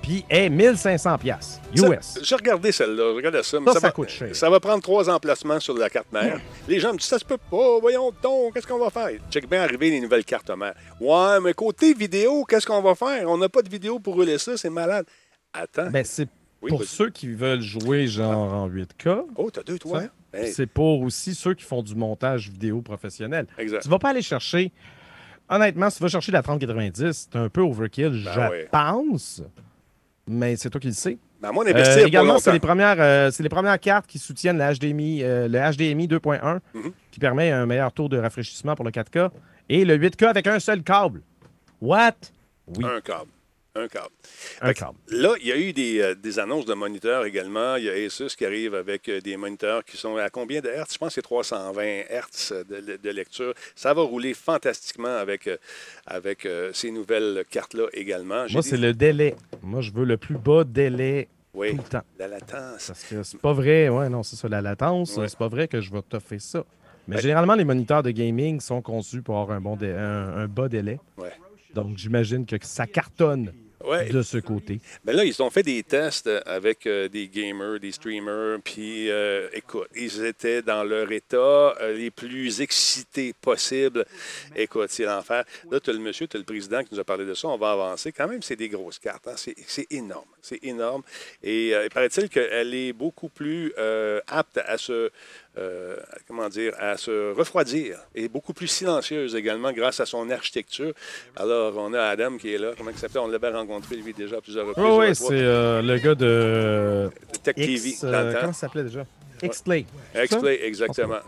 Puis est 1500$ US. J'ai regardé celle-là, regardez ça. Mais ça coûte cher. Ça va prendre 3 emplacements sur la carte mère. Les gens me disent, ça se peut pas, voyons donc, qu'est-ce qu'on va faire? Check bien arriver les nouvelles cartes mères. Ouais, mais côté vidéo, qu'est-ce qu'on va faire? On n'a pas de vidéo pour rouler ça, c'est malade. Attends. Ben, c'est pour ceux qui veulent jouer genre en 8K. Oh, t'as deux, toi. Ben... C'est pour aussi ceux qui font du montage vidéo professionnel. Exact. Tu vas pas aller chercher... Honnêtement, si tu vas chercher la 3090, c'est un peu overkill, je pense... Mais c'est toi qui le sais. Ben, moi, on investit également, c'est les premières cartes qui soutiennent la HDMI, le HDMI 2.1, qui permet un meilleur taux de rafraîchissement pour le 4K. Et le 8K avec un seul câble. What? Oui. Un câble. Là, il y a eu des annonces de moniteurs également. Il y a Asus qui arrive avec des moniteurs qui sont à combien de hertz? Je pense que c'est 320 hertz de lecture. Ça va rouler fantastiquement avec ces nouvelles cartes-là également. C'est le délai. Moi, je veux le plus bas délai tout le temps. La latence. Parce que c'est pas vrai. Ouais, non, c'est ça, la latence. Ouais. C'est pas vrai que je vais toffer ça. Mais généralement, les moniteurs de gaming sont conçus pour avoir un bas délai. Ouais. Donc, j'imagine que ça cartonne de ce côté. Ben là, ils ont fait des tests avec des gamers, des streamers, puis écoute, ils étaient dans leur état les plus excités possible. Écoute, c'est l'enfer. Là, tu as le monsieur, tu as le président qui nous a parlé de ça. On va avancer. Quand même, c'est des grosses cartes. Hein? C'est énorme. C'est énorme. Et paraît-il qu'elle est beaucoup plus apte à se... à se refroidir et beaucoup plus silencieuse également grâce à son architecture. Alors, on a Adam qui est là. Comment il s'appelle? On l'avait rencontré, lui, déjà plusieurs reprises. Oh, oui, c'est le gars de... Tech TV. Comment ça s'appelait déjà? X-Play. X-Play, exactement.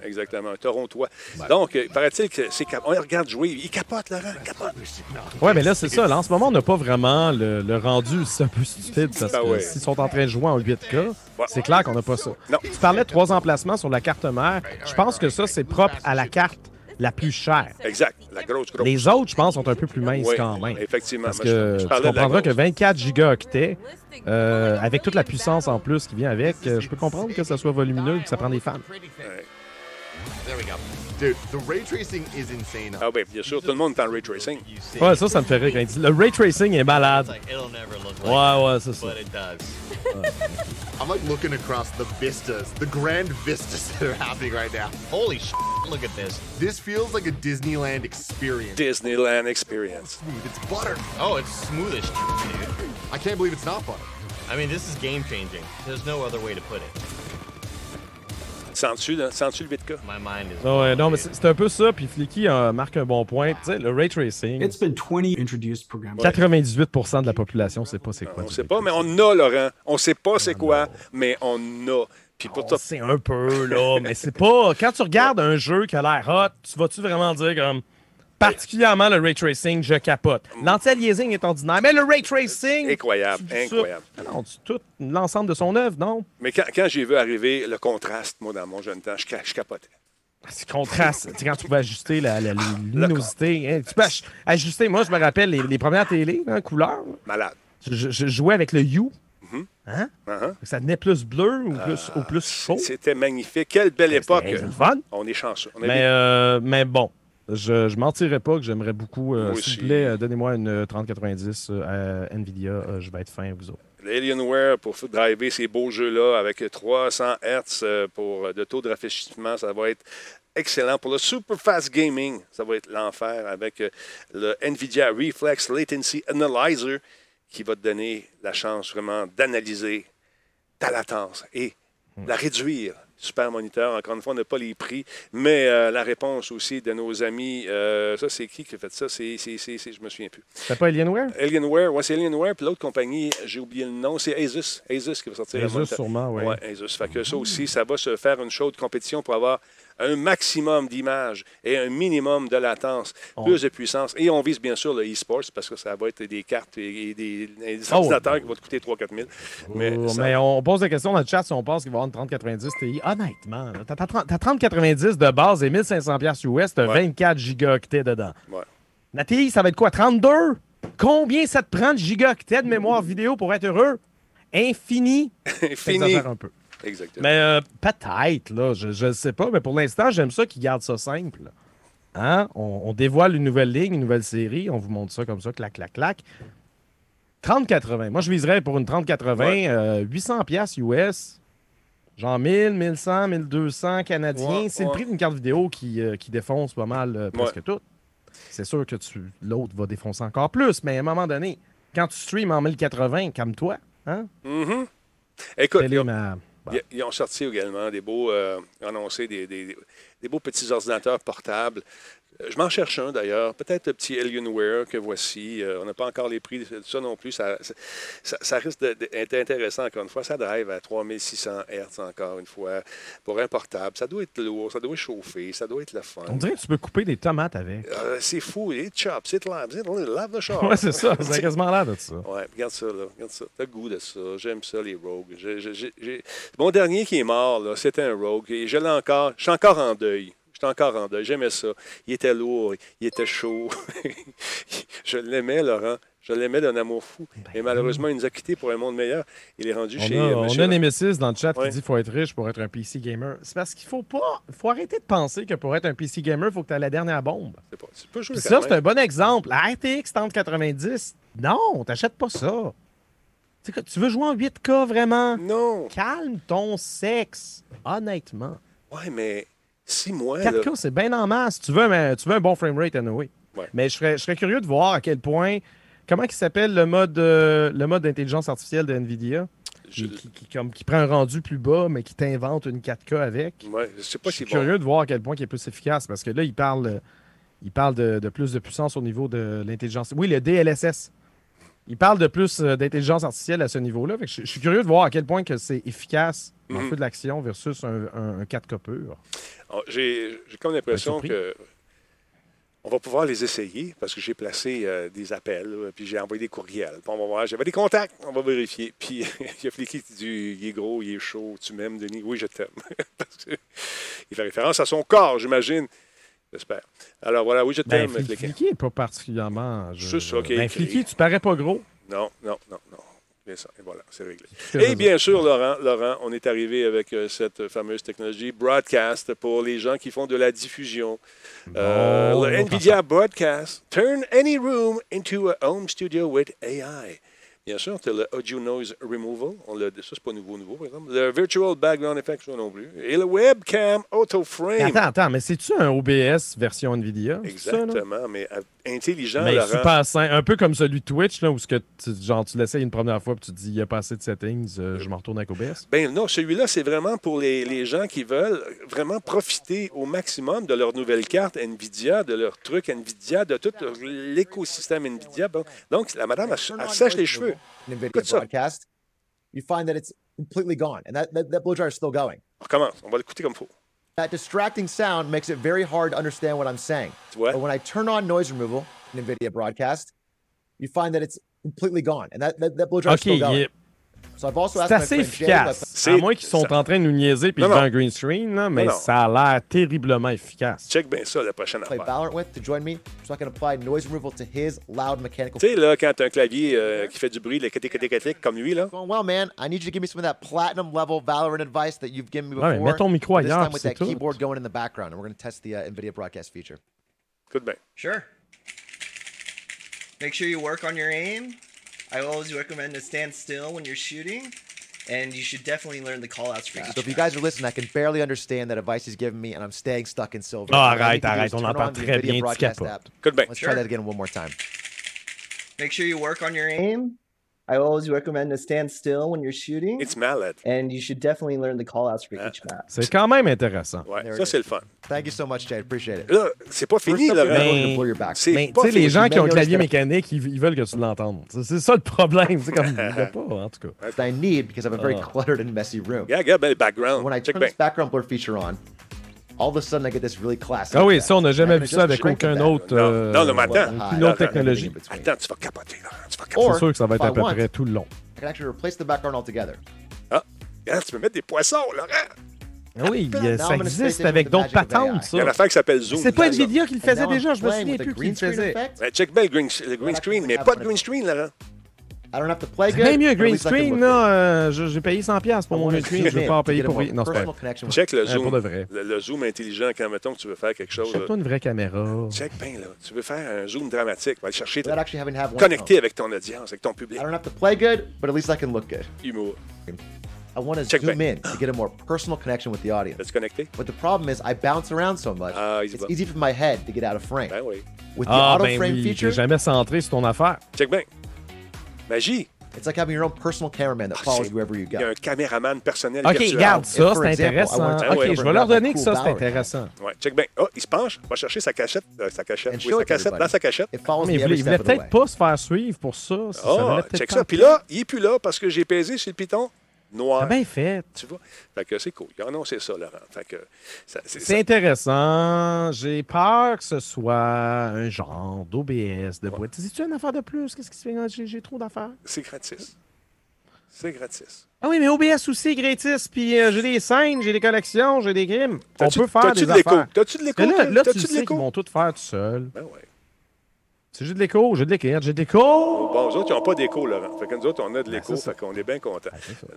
Un Torontois. Ouais. Donc, paraît-il que c'est... On regarde jouer. Il capote, Laurent. Oui, mais là, c'est ça. Là, en ce moment, on n'a pas vraiment le rendu. C'est un peu stupide parce que s'ils sont en train de jouer en 8K, c'est clair qu'on n'a pas ça. Non. Tu parlais de 3 emplacements sur la carte mère. Je pense que ça, c'est propre à la carte la plus chère. Exact. La grosse. Les autres, je pense, sont un peu plus minces quand même. Effectivement. Parce que tu comprendras que 24 gigaoctets, avec toute la puissance en plus qui vient avec, je peux comprendre que ça soit volumineux et que ça prend des fans. There we go. Dude, the ray tracing is insane. Ah oui, bien sûr, tout le monde est en ray tracing. Ouais, ça me fait rire quand il dit le ray tracing est malade. Ouais, c'est ça. I'm like looking across the vistas, the grand vistas that are happening right now. Holy shit, look at this. This feels like a Disneyland experience. Smooth, it's butter. Oh, it's smooth as shit, dude. I can't believe it's not butter. I mean, this is game changing. There's no other way to put it. Sens-tu le 8K? Non, mais c'est un peu ça. Puis Fleeky marque un bon point. Tu sais, le ray tracing. 98% de la population ne sait pas c'est quoi. On ne sait pas, mais on a, Laurent. On ne sait pas c'est quoi, mais on a. Puis pour toi, c'est un peu, là. Mais c'est pas. Quand tu regardes un jeu qui a l'air hot, tu vas-tu vraiment dire comme. Particulièrement le ray tracing, je capote. L'anti-aliasing est ordinaire, mais le ray tracing... Incroyable. Non, tu tout l'ensemble de son œuvre, non? Mais quand j'ai vu arriver le contraste, moi, dans mon jeune temps, je capotais. C'est contraste. Tu sais, quand tu peux ajuster la luminosité. Hein, tu peux ajuster, moi, je me rappelle, les premières télés, couleurs. Malade. Je jouais avec le hue. Hein? Uh-huh. Ça devenait plus bleu ou plus chaud. C'était magnifique. Quelle belle époque. Fun. On est chanceux. Mais bon... Je mentirais pas que j'aimerais beaucoup. S'il vous plaît, donnez-moi une 3090 à Nvidia. Je vais être fin à vous autres. L'Alienware pour driver ces beaux jeux-là avec 300 Hz de taux de rafraîchissement, ça va être excellent. Pour le Super Fast Gaming, ça va être l'enfer avec le Nvidia Reflex Latency Analyzer qui va te donner la chance vraiment d'analyser ta latence et la réduire. Super moniteur. Encore une fois, on n'a pas les prix, mais la réponse aussi de nos amis, ça, c'est qui a fait ça? C'est je me souviens plus. C'est pas Alienware? Alienware, oui, c'est Alienware. Puis l'autre compagnie, j'ai oublié le nom, c'est Asus. Asus qui va sortir. Asus, sûrement, oui. Oui, Asus. Fait que ça aussi, ça va se faire une chaude compétition pour avoir un maximum d'images et un minimum de latence, plus de puissance. Et on vise bien sûr le e-sports parce que ça va être des cartes et des ordinateurs qui vont te coûter 3 000 à 4 000. Mais on pose la question dans le chat si on pense qu'il va y avoir une 3090 Ti. Honnêtement, t'as 3090 de base et 1500$ US, t'as 24 gigaoctets dedans. Ouais. La TI, ça va être quoi? 32? Combien ça te prend de gigaoctets de mémoire vidéo pour être heureux? Infini. Infini. Un peu. Exactement. Mais peut-être, là, je ne sais pas. Mais pour l'instant, j'aime ça qu'ils gardent ça simple. Hein? On dévoile une nouvelle ligne, une nouvelle série. On vous montre ça comme ça, clac, clac, clac. 3080. Moi, je viserais pour une 3080, 800$ US. Genre 1000, 1100, 1200 canadiens. Ouais, c'est le prix d'une carte vidéo qui défonce pas mal presque tout. C'est sûr que l'autre va défoncer encore plus. Mais à un moment donné, quand tu streams en 1080, calme-toi. Hein? Mm-hmm. Écoute, ils ont sorti également des beaux annoncés, des beaux petits ordinateurs portables. Je m'en cherche un d'ailleurs, peut-être le petit Alienware que voici. On n'a pas encore les prix de ça non plus. Ça risque d'être intéressant encore une fois. Ça drive à 3600 Hz encore une fois pour un portable. Ça doit être lourd, ça doit chauffer, ça doit être le fun. On dirait que tu peux couper des tomates avec. C'est fou, les chops, c'est lave de char. Oui, c'est ça, c'est quasiment l'air de ça. Oui, regarde ça, là, regarde ça. T'as le goût de ça. J'aime ça, les Rogues. Mon dernier qui est mort, là, c'était un Rogue. Et je l'ai encore, je suis encore en deuil. J'étais encore en deuil. J'aimais ça. Il était lourd. Il était chaud. Je l'aimais, Laurent. Je l'aimais d'un amour fou. Et malheureusement, il nous a quittés pour un monde meilleur. Il est rendu chez... on a Nemesis dans le chat qui dit qu'il faut être riche pour être un PC gamer. C'est parce qu'il faut arrêter de penser que pour être un PC gamer, il faut que tu aies la dernière bombe. Tu peux jouer ça, c'est un bon exemple. La RTX 3090, non, t'achètes pas ça. Tu veux jouer en 8K, vraiment? Non. Calme ton sexe, honnêtement. Ouais, mais... 6 mois. 4K, là, c'est bien en masse. Tu veux un bon framerate, anyway. Ouais. Mais je serais curieux de voir à quel point. Comment il s'appelle le mode d'intelligence artificielle de Nvidia qui prend un rendu plus bas, mais qui t'invente une 4K avec. Ouais, je sais pas si curieux de voir à quel point il est plus efficace parce que là, il parle de plus de puissance au niveau de l'intelligence. Oui, le DLSS. Il parle de plus d'intelligence artificielle à ce niveau-là. Fait que je suis curieux de voir à quel point que c'est efficace en feu de l'action versus un 4K pur. J'ai comme l'impression que on va pouvoir les essayer parce que j'ai placé des appels, là, puis j'ai envoyé des courriels. Puis on va voir, j'avais des contacts, on va vérifier. Puis il y a Fleeky qui dit « Il est gros, il est chaud, tu m'aimes, Denis? » Oui, je t'aime. Parce que, il fait référence à son corps, j'imagine. J'espère. Alors voilà, oui, je t'aime. Fleeky n'est pas particulièrement... C'est ça, OK. Fleeky, tu parais pas gros. Non. Bien ça, et voilà, c'est réglé. Et bien sûr, Laurent, on est arrivé avec cette fameuse technologie Broadcast pour les gens qui font de la diffusion. Le Nvidia Broadcast, turn any room into a home studio with AI. Bien sûr, tu as le Audio Noise Removal. Ça, c'est pas nouveau, par exemple. Le Virtual Background Effect, non plus. Et le Webcam Auto Frame. Attends, mais c'est-tu un OBS version NVIDIA? Exactement, ça, mais intelligent, mais Laurent. Super simple. Un peu comme celui de Twitch, là, où ce que tu l'essayes une première fois et tu te dis, il n'y a pas assez de settings, je m'en retourne avec OBS. Ben non, celui-là, c'est vraiment pour les gens qui veulent vraiment profiter au maximum de leur nouvelle carte NVIDIA, de leur truc NVIDIA, de tout l'écosystème NVIDIA. Bon. Donc, la madame, elle sèche les cheveux. Nvidia broadcast, you find that it's completely gone, and that blow dryer is still going. On va l'écouter comme faut. That distracting sound makes it very hard to understand what I'm saying. But when I turn on noise removal in Nvidia broadcast, you find that it's completely gone, and that blow dryer is still going. So I've also asked my friend efficace. À moins qu'ils sont en train de nous niaiser puis ils font un green screen, là, mais ça a l'air terriblement efficace. Check bien ça la prochaine affaire. Play Valorant with to join me, so I can apply noise removal to his loud mechanical. Tu sais là quand t'as un clavier qui fait du bruit, le clic comme lui là. Well man, I need you to give me some of that platinum level Valorant advice that you've given me before. Mets ton micro ailleurs, c'est tout. This time with that keyboard going in the background, and we're going to test the Nvidia broadcast feature. Good bang. Sure. Make sure you work on your aim. I always recommend to stand still when you're shooting, and you should definitely learn the call-outs for each So if you guys are listening, I can barely understand that advice he's giving me, and I'm staying stuck in silver. All right. On entend très bien, tu capotes. Good bang. Let's try that again one more time. Make sure you work on your aim. I always recommend to stand still when you're shooting. It's malade. And you should definitely learn the call-outs for each map. C'est quand même intéressant. Ouais, ça, c'est le fun. Thank you so much, Jay. Appreciate it. Là, c'est pas fini, là. Mais tu sais, les gens qui ont un clavier mécanique, ils veulent que tu l'entendes. C'est ça le problème. C'est comme, je pas, en tout cas. I need, because I have a very cluttered and messy room. Yeah, ben, le background. When I turn this background blur feature on, all of a sudden I get this really classic. Ah oui, ça, on n'a jamais vu ça avec aucun autre. Non, non, mais attends. Une autre technologie. Attends, tu vas capoter, là. Tu vas capoter. C'est sûr que ça va être à peu près tout le long. I can actually replace the background altogether. Ah, tu peux mettre des poissons, Laurent. Oui, ça existe avec d'autres patentes, ça. Il y a une affaire qui s'appelle Zoom. C'est pas Nvidia qui le faisait déjà, je me souviens plus qui le faisait. Check bien le green screen, mais pas de green screen, Laurent. C'est même mieux un green screen, là. J'ai payé 100$ pour mon green screen. Je ne veux pas en payer pour... Non, c'est pas... Check le zoom. Pour de vrai. Le zoom intelligent, quand, mettons, que tu veux faire quelque chose... Achète-toi une vraie caméra. Check bien, là. Tu veux faire un zoom dramatique. Va aller chercher... Connecter avec ton audience, avec ton public. I don't have to play good, but at least I can look good. Humour. I want to zoom in to get a more personal connection with the audience. Let's connecter. But the problem is I bounce around so much. It's easy for my head to get out of frame. Ben oui. With the auto frame feature, j'ai jamais centré sur ton affaire. Check bien. Magie! It's like having your own personal cameraman that follows you wherever you go. Il y a un caméraman personnel virtuel. OK, regarde ça, c'est intéressant. OK, je vais leur donner que ça, c'est intéressant. Ouais, check bien. Oh, il se penche. Va chercher sa cachette. Oui, sa cassette. Dans sa cachette. Mais il voulait peut-être pas se faire suivre pour ça. Oh, check ça. Puis là, il est plus là parce que j'ai pesé sur le piton noir. C'est bien fait. Tu vois? Fait que c'est cool. Non, c'est ça, Laurent. Fait que c'est intéressant. J'ai peur que ce soit un genre d'OBS, de boîte. Dis-tu une affaire de plus? Qu'est-ce qui se fait? J'ai trop d'affaires. C'est gratis. C'est gratis. Ah oui, mais OBS aussi est gratis. Puis j'ai des scènes, j'ai des collections, j'ai des games. On peut faire des affaires. T'as-tu de l'écho? Là, tu sais qu'ils vont tout faire tout seul. Ben ouais. C'est juste de l'écho, j'ai de l'écho. Bon, nous autres, ils n'ont pas d'écho, Laurent. Fait que nous autres, on a de l'écho, fait qu'on est bien contents.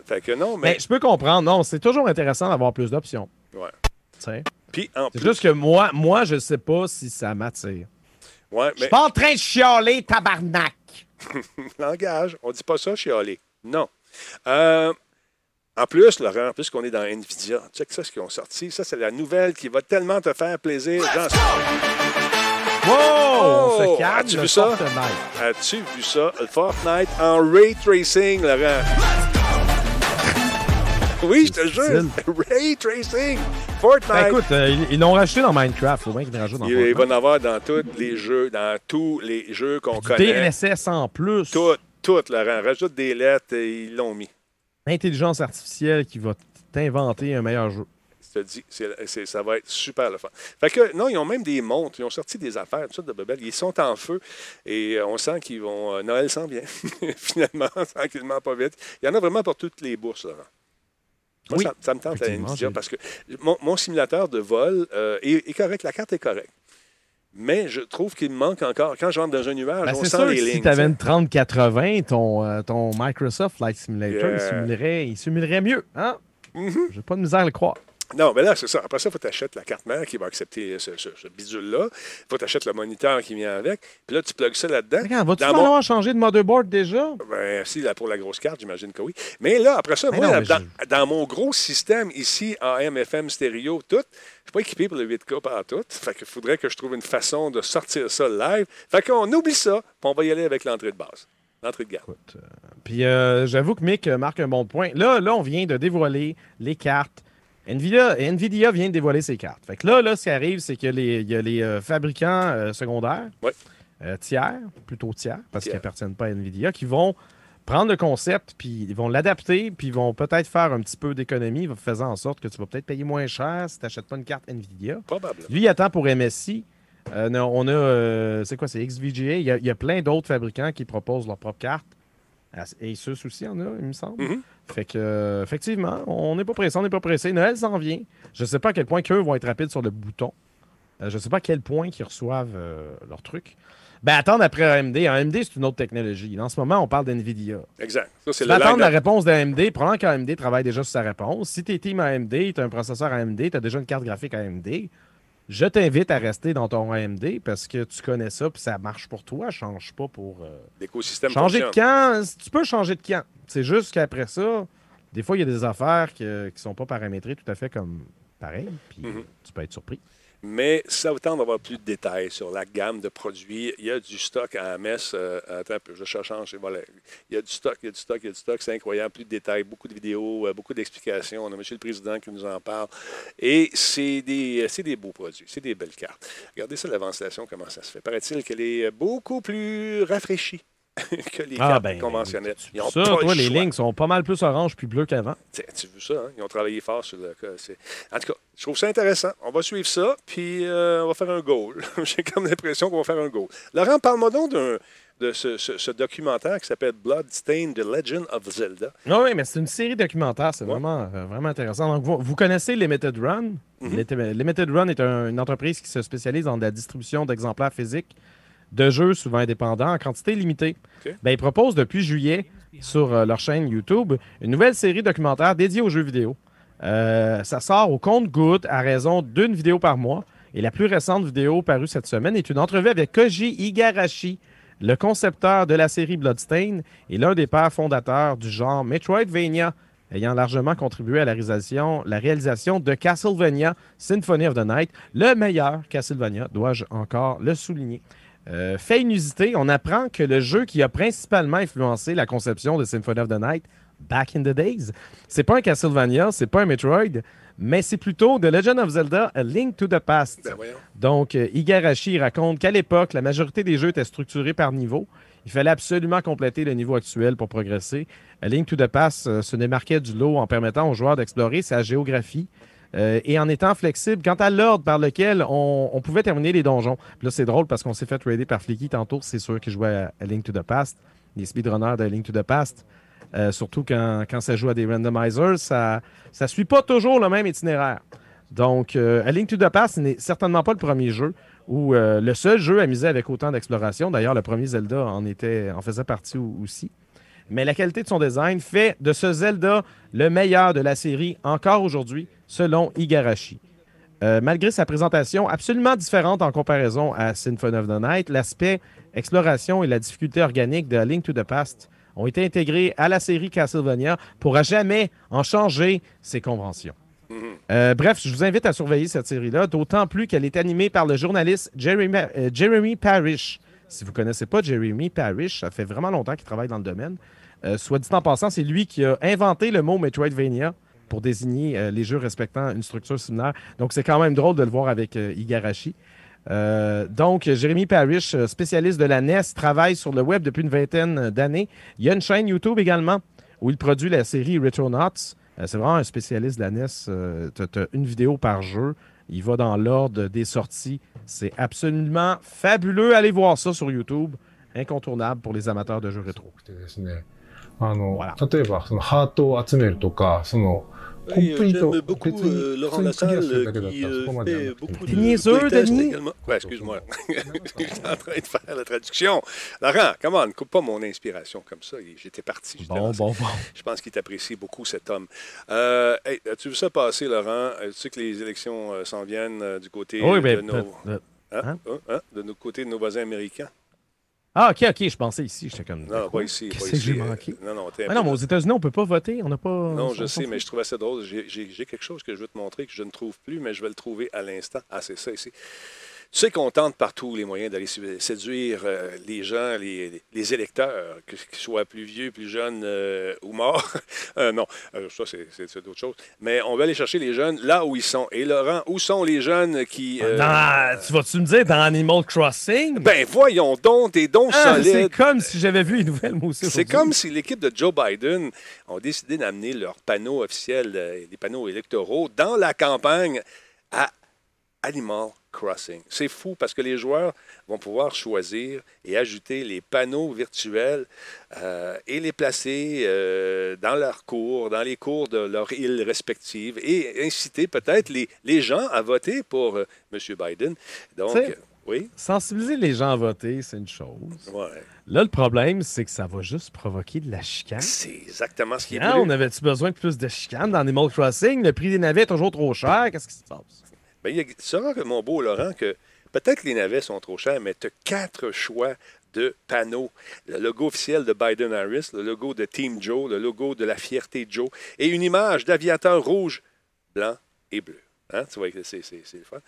Fait que non, mais je peux comprendre, non, c'est toujours intéressant d'avoir plus d'options. Ouais. T'sais. Puis en plus. C'est juste que moi, je sais pas si ça m'attire. Ouais, mais. Je suis pas en train de chialer, tabarnak! Langage, on dit pas ça, chialer. Non. En plus, Laurent, puisqu'on est dans Nvidia, check ça, ce qu'ils ont sorti. Ça, c'est la nouvelle qui va tellement te faire plaisir. Wow! On se calme. As-tu vu ça? As-tu vu ça? Le Fortnite en ray tracing, Laurent. Oui, je te jure. Ray tracing. Fortnite. Ben écoute, ils l'ont racheté dans Minecraft. Faut bien qu'ils rajoutent dans Fortnite. Il va en avoir dans tous les jeux, qu'on connaît. DLSS en plus. Tout, Laurent. Rajoute des lettres, ils l'ont mis. L'intelligence artificielle qui va t'inventer un meilleur jeu. Je te dis, ça va être super le fun. Fait que, non, ils ont même des montres, ils ont sorti des affaires, tout ça de bebelles. Ils sont en feu et on sent qu'ils vont. Noël sent bien, finalement, tranquillement, pas vite. Il y en a vraiment pour toutes les bourses, Laurent. Moi, oui, ça me tente à Nvidia parce que mon simulateur de vol est correct, la carte est correcte. Mais je trouve qu'il me manque encore. Quand je rentre dans un nuage, on sent les lignes. C'est sûr que si tu avais une 3080, ton Microsoft Flight Simulator, il simulerait mieux. Hein? Mm-hmm. J'ai pas de misère à le croire. Non, mais là, c'est ça. Après ça, il faut t'achètes la carte mère qui va accepter ce bidule-là. Il faut t'achètes le moniteur qui vient avec. Puis là, tu plugues ça là-dedans. Regarde, vas-tu falloir changer de motherboard déjà? Bien, si, là, pour la grosse carte, j'imagine que oui. Mais là, après ça, dans mon gros système ici, AM, FM, stéréo, tout, je ne suis pas équipé pour le 8K par tout. Fait qu'il faudrait que je trouve une façon de sortir ça live. Fait qu'on oublie ça, puis on va y aller avec l'entrée de base. L'entrée de garde. Écoute, puis j'avoue que Mick marque un bon point. Là, on vient de dévoiler les cartes. Nvidia vient de dévoiler ses cartes. Fait que là, ce qui arrive, c'est qu'il y a les fabricants secondaires, tiers, parce qu'ils n'appartiennent pas à Nvidia, qui vont prendre le concept, puis ils vont l'adapter, puis ils vont peut-être faire un petit peu d'économie, faisant en sorte que tu vas peut-être payer moins cher si tu n'achètes pas une carte Nvidia. Probable. Lui, il attend pour MSI. On a, c'est XVGA. Il y a plein d'autres fabricants qui proposent leurs propres cartes. Et ce souci en a, il me semble. Mm-hmm. Fait que, effectivement, on n'est pas pressé. Noël s'en vient. Je ne sais pas à quel point qu'eux vont être rapides sur le bouton. Je ne sais pas à quel point qu'ils reçoivent leur truc. Ben, attendre après AMD. AMD, c'est une autre technologie. En ce moment, on parle d'NVIDIA. Exact. Ça, c'est attendre la réponse d'AMD. Probablement qu'AMD travaille déjà sur sa réponse. Si tu es team AMD, tu as un processeur AMD, tu as déjà une carte graphique AMD, je t'invite à rester dans ton AMD parce que tu connais ça puis ça marche pour toi. Change pas pour... L'écosystème changer fonctionne. De camp, tu peux changer de camp. C'est juste qu'après ça, des fois, il y a des affaires qui ne sont pas paramétrées tout à fait comme pareil. Puis tu peux être surpris. Mais ça va tendre d'avoir plus de détails sur la gamme de produits. Il y a du stock à la messe. Attends un peu, je change. Voilà. Il y a du stock. C'est incroyable. Plus de détails, beaucoup de vidéos, beaucoup d'explications. On a M. le Président qui nous en parle. Et c'est des beaux produits. C'est des belles cartes. Regardez ça, la ventilation, comment ça se fait. Paraît-il qu'elle est beaucoup plus rafraîchie que les cartes conventionnelles. Ils ont ça, pas toi, les lignes sont pas mal plus oranges puis bleues qu'avant. Tu as vu ça, hein? Ils ont travaillé fort sur le cas. En tout cas, je trouve ça intéressant. On va suivre ça, puis on va faire un goal. J'ai comme l'impression qu'on va faire un goal. Laurent, parle-moi donc de ce documentaire qui s'appelle Bloodstained, The Legend of Zelda. Non, oui, mais c'est une série documentaire. C'est vraiment intéressant. Donc, vous connaissez Limited Run. Mm-hmm. Limited Run est une entreprise qui se spécialise dans la distribution d'exemplaires physiques de jeux souvent indépendants en quantité limitée. Okay. Ben, ils proposent depuis juillet sur leur chaîne YouTube une nouvelle série documentaire dédiée aux jeux vidéo. Ça sort au compte-gouttes à raison d'une vidéo par mois. Et la plus récente vidéo parue cette semaine est une entrevue avec Koji Igarashi, le concepteur de la série Bloodstained et l'un des pères fondateurs du genre Metroidvania, ayant largement contribué à la réalisation de Castlevania Symphony of the Night, le meilleur Castlevania, dois-je encore le souligner. Fait inusité, on apprend que le jeu qui a principalement influencé la conception de Symphony of the Night back in the days, c'est pas un Castlevania, c'est pas un Metroid, mais c'est plutôt The Legend of Zelda, A Link to the Past. Ben voyons. Donc, Igarashi raconte qu'à l'époque, la majorité des jeux étaient structurés par niveau. Il fallait absolument compléter le niveau actuel pour progresser. A Link to the Past se démarquait du lot en permettant aux joueurs d'explorer sa géographie. Et en étant flexible quant à l'ordre par lequel on pouvait terminer les donjons. Puis là, c'est drôle parce qu'on s'est fait raider par Fleeky tantôt. C'est sûr qu'il jouait à Link to the Past, les speedrunners de Link to the Past. Surtout quand ça joue à des randomizers, ça ne suit pas toujours le même itinéraire. Donc, A Link to the Past, ce n'est certainement pas le premier jeu ou le seul jeu amusé avec autant d'exploration. D'ailleurs, le premier Zelda en faisait partie aussi. Mais la qualité de son design fait de ce Zelda le meilleur de la série encore aujourd'hui, selon Igarashi. Malgré sa présentation absolument différente en comparaison à Symphony of the Night, l'aspect exploration et la difficulté organique de A Link to the Past ont été intégrés à la série Castlevania pour à jamais en changer ses conventions. Bref, je vous invite à surveiller cette série-là, d'autant plus qu'elle est animée par le journaliste Jeremy Parrish. Si vous ne connaissez pas Jeremy Parrish, ça fait vraiment longtemps qu'il travaille dans le domaine. Soit dit en passant, c'est lui qui a inventé le mot Metroidvania pour désigner les jeux respectant une structure similaire. Donc, c'est quand même drôle de le voir avec Igarashi. Donc, Jeremy Parrish, spécialiste de la NES, travaille sur le web depuis une vingtaine d'années. Il y a une chaîne YouTube également où il produit la série Retronauts. C'est vraiment un spécialiste de la NES. Tu as une vidéo par jeu. Il va dans l'ordre des sorties. C'est absolument fabuleux. Allez voir ça sur YouTube. Incontournable pour les amateurs de jeux rétro. Voilà. J'aime beaucoup Laurent Lassalle qui fait beaucoup de tests également. Ouais, excuse-moi. Je suis en train de faire la traduction. Laurent, comment, ne coupe pas mon inspiration comme ça. J'étais parti. Bon. Je pense qu'il t'apprécie beaucoup, cet homme. Hey, as-tu vu ça passer, Laurent? Tu sais que les élections s'en viennent du côté de notre côté de nos voisins américains? Ah, OK, je pensais ici. J'étais comme... Non, pas ici. Qu'est-ce que j'ai manqué? Mais aux États-Unis, on ne peut pas voter. On n'a pas... Non, je sais, mais je trouve assez drôle. J'ai quelque chose que je veux te montrer que je ne trouve plus, mais je vais le trouver à l'instant. Ah, c'est ça ici. Tu sais qu'on tente par tous les moyens d'aller séduire les gens, les électeurs, qu'ils soient plus vieux, plus jeunes ou morts. Ça, c'est d'autres choses. Mais on va aller chercher les jeunes là où ils sont. Et Laurent, où sont les jeunes qui... tu vas-tu me dire dans Animal Crossing? Ben voyons donc, t'es donc solides. C'est comme si j'avais vu les nouvelles, moi aussi. C'est comme si l'équipe de Joe Biden ont décidé d'amener leurs panneaux officiels, les panneaux électoraux, dans la campagne à Animal Crossing. C'est fou parce que les joueurs vont pouvoir choisir et ajouter les panneaux virtuels et les placer dans leur cours, dans les cours de leur île respective et inciter peut-être les gens à voter pour M. Biden. Donc, oui. Sensibiliser les gens à voter, c'est une chose. Ouais. Là, le problème, c'est que ça va juste provoquer de la chicane. C'est exactement ce qui est voulu. On avait-tu besoin de plus de chicane dans Animal Crossing? Le prix des navets est toujours trop cher. Qu'est-ce qui se passe? Tu sauras, mon beau Laurent, que peut-être que les navets sont trop chers, mais tu as 4 choix de panneaux. Le logo officiel de Biden-Harris, le logo de Team Joe, le logo de la fierté Joe et une image d'aviateur rouge, blanc et bleu. Hein? Tu vois que c'est le fun.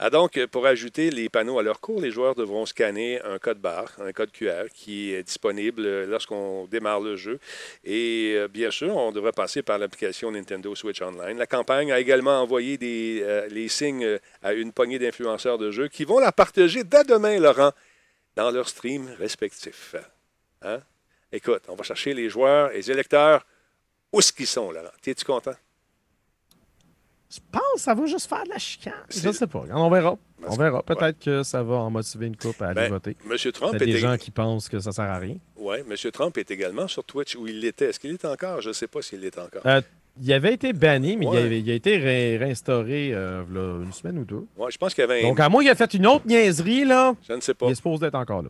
Ah, donc, pour ajouter les panneaux à leur cours, les joueurs devront scanner un code barre, un code QR qui est disponible lorsqu'on démarre le jeu. Et bien sûr, on devrait passer par l'application Nintendo Switch Online. La campagne a également envoyé les signes à une poignée d'influenceurs de jeux qui vont la partager dès demain, Laurent, dans leurs streams respectifs. Hein? Écoute, on va chercher les joueurs et les électeurs où ce qu'ils sont, Laurent. T'es-tu content? Je pense que ça va juste faire de la chicane. Je ne sais pas. On verra. On verra. Peut-être que ça va en motiver une couple à aller voter. Monsieur Trump est... des gens qui pensent que ça ne sert à rien. Oui, M. Trump est également sur Twitch où il l'était. Est-ce qu'il est encore? Je ne sais pas s'il l'est encore. Il avait été banni, mais il a été réinstauré là, une semaine ou deux. Ouais, je pense qu'il avait... Donc, à moi, il a fait une autre niaiserie, là. Je ne sais pas. Il est supposé d'être encore là.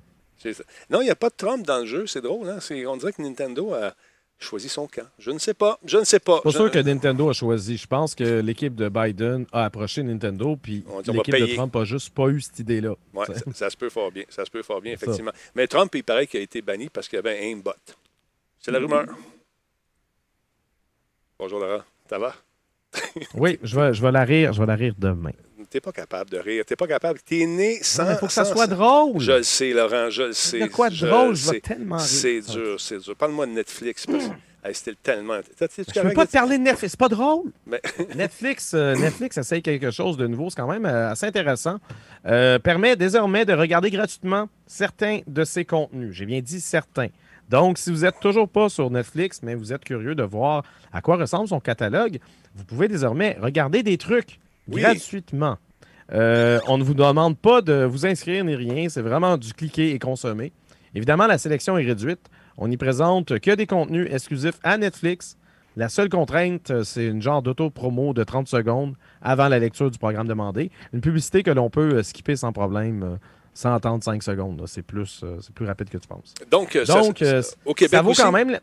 Non, il n'y a pas de Trump dans le jeu. C'est drôle, hein? On dirait que Nintendo a... choisis son camp. Je ne sais pas. Je ne sais pas. Pas sûr que Nintendo a choisi. Je pense que l'équipe de Biden a approché Nintendo, puis l'équipe de Trump n'a juste pas eu cette idée-là. Oui, ça se peut fort bien. Ça se peut fort bien, effectivement. Ça. Mais Trump, il paraît qu'il a été banni parce qu'il y avait un aimbot. C'est la rumeur. Bonjour, Laurent. Ça va? Oui, je vais la rire. Je vais la rire demain. T'es pas capable de rire. T'es pas capable. T'es né sans... Il faut que ça soit drôle. Je le sais, Laurent, je le sais. De quoi drôle, je vais tellement rire. C'est dur, c'est dur. Parle-moi de Netflix. Parce que c'était tellement... Je peux pas te parler de Netflix. C'est pas drôle. Mais... Netflix essaye quelque chose de nouveau. C'est quand même assez intéressant. Permet désormais de regarder gratuitement certains de ses contenus. J'ai bien dit certains. Donc, si vous n'êtes toujours pas sur Netflix, mais vous êtes curieux de voir à quoi ressemble son catalogue, vous pouvez désormais regarder des trucs gratuitement. On ne vous demande pas de vous inscrire ni rien. C'est vraiment du cliquer et consommer. Évidemment, la sélection est réduite. On n'y présente que des contenus exclusifs à Netflix. La seule contrainte, c'est une genre d'auto-promo de 30 secondes avant la lecture du programme demandé. Une publicité que l'on peut skipper sans problème, sans attendre 5 secondes. C'est plus rapide que tu penses. Donc, au Québec ça vaut aussi? Quand même...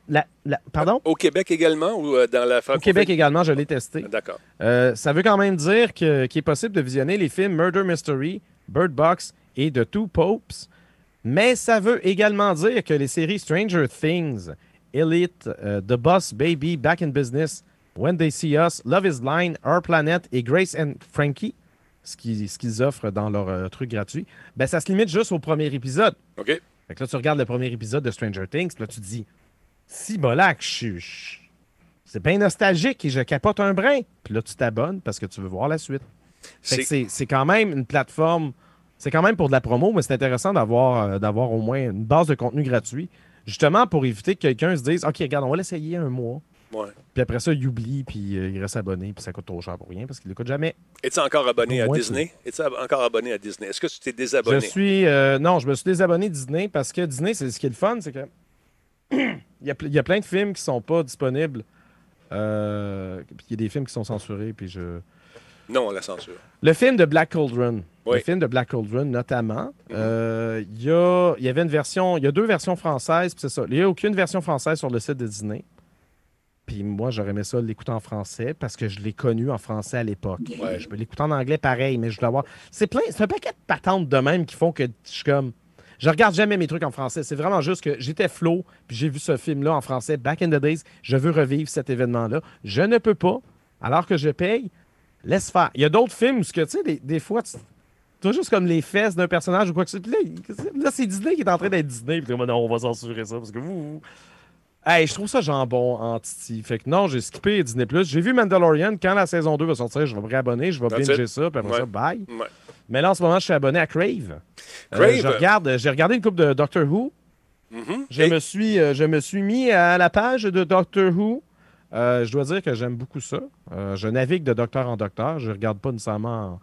Pardon? Au Québec également ou dans la... Au Québec également, je l'ai testé. D'accord. Ça veut quand même dire qu'il est possible de visionner les films Murder Mystery, Bird Box et The Two Popes, mais ça veut également dire que les séries Stranger Things, Elite, The Boss Baby, Back in Business, When They See Us, Love is Blind, Our Planet et Grace and Frankie, ce qu'ils offrent dans leur truc gratuit, ben ça se limite juste au premier épisode. OK. Fait que là, tu regardes le premier épisode de Stranger Things, puis là, tu te dis, si bolac, c'est bien nostalgique et je capote un brin. Puis là, tu t'abonnes parce que tu veux voir la suite. C'est quand même une plateforme, c'est quand même pour de la promo, mais c'est intéressant d'avoir au moins une base de contenu gratuit, justement pour éviter que quelqu'un se dise, OK, regarde, on va l'essayer un mois. Ouais. Puis après ça, il oublie, puis il reste abonné, puis ça coûte trop cher pour rien parce qu'il ne l'écoute jamais. Es-tu encore abonné à Disney? Est-ce que tu t'es désabonné? Non, je me suis désabonné de Disney parce que Disney, c'est ce qui est le fun, c'est que il y a plein de films qui ne sont pas disponibles. Puis il y a des films qui sont censurés, puis je... Non, la censure. Le film de Black Cauldron. Oui. Le film de Black Cauldron, notamment. Il y a deux versions françaises, puis c'est ça. Il n'y a aucune version française sur le site de Disney. Puis moi, j'aurais aimé ça l'écouter en français parce que je l'ai connu en français à l'époque. Ouais. Je peux l'écouter en anglais pareil, mais je voulais avoir... C'est un paquet de patentes de même qui font que je suis comme... Je regarde jamais mes trucs en français. C'est vraiment juste que j'étais flow, puis j'ai vu ce film-là en français, Back in the Days. Je veux revivre cet événement-là. Je ne peux pas, alors que je paye, laisse faire. Il y a d'autres films où, tu sais, des fois, tu as juste comme les fesses d'un personnage ou quoi que ce soit. Là, c'est Disney qui est en train d'être Disney. Puis non, on va censurer ça parce que vous... Hey, je trouve ça jambon en titi. Fait que non, j'ai skippé Disney+. J'ai vu Mandalorian. Quand la saison 2 va sortir, je vais me réabonner, je vais binger ça, puis après ça, bye. Ouais. Mais là, en ce moment, je suis abonné à Crave. J'ai regardé une couple de Doctor Who. Mm-hmm. Je me suis mis à la page de Doctor Who. Je dois dire que j'aime beaucoup ça. Je navigue de docteur en docteur. Je ne regarde pas nécessairement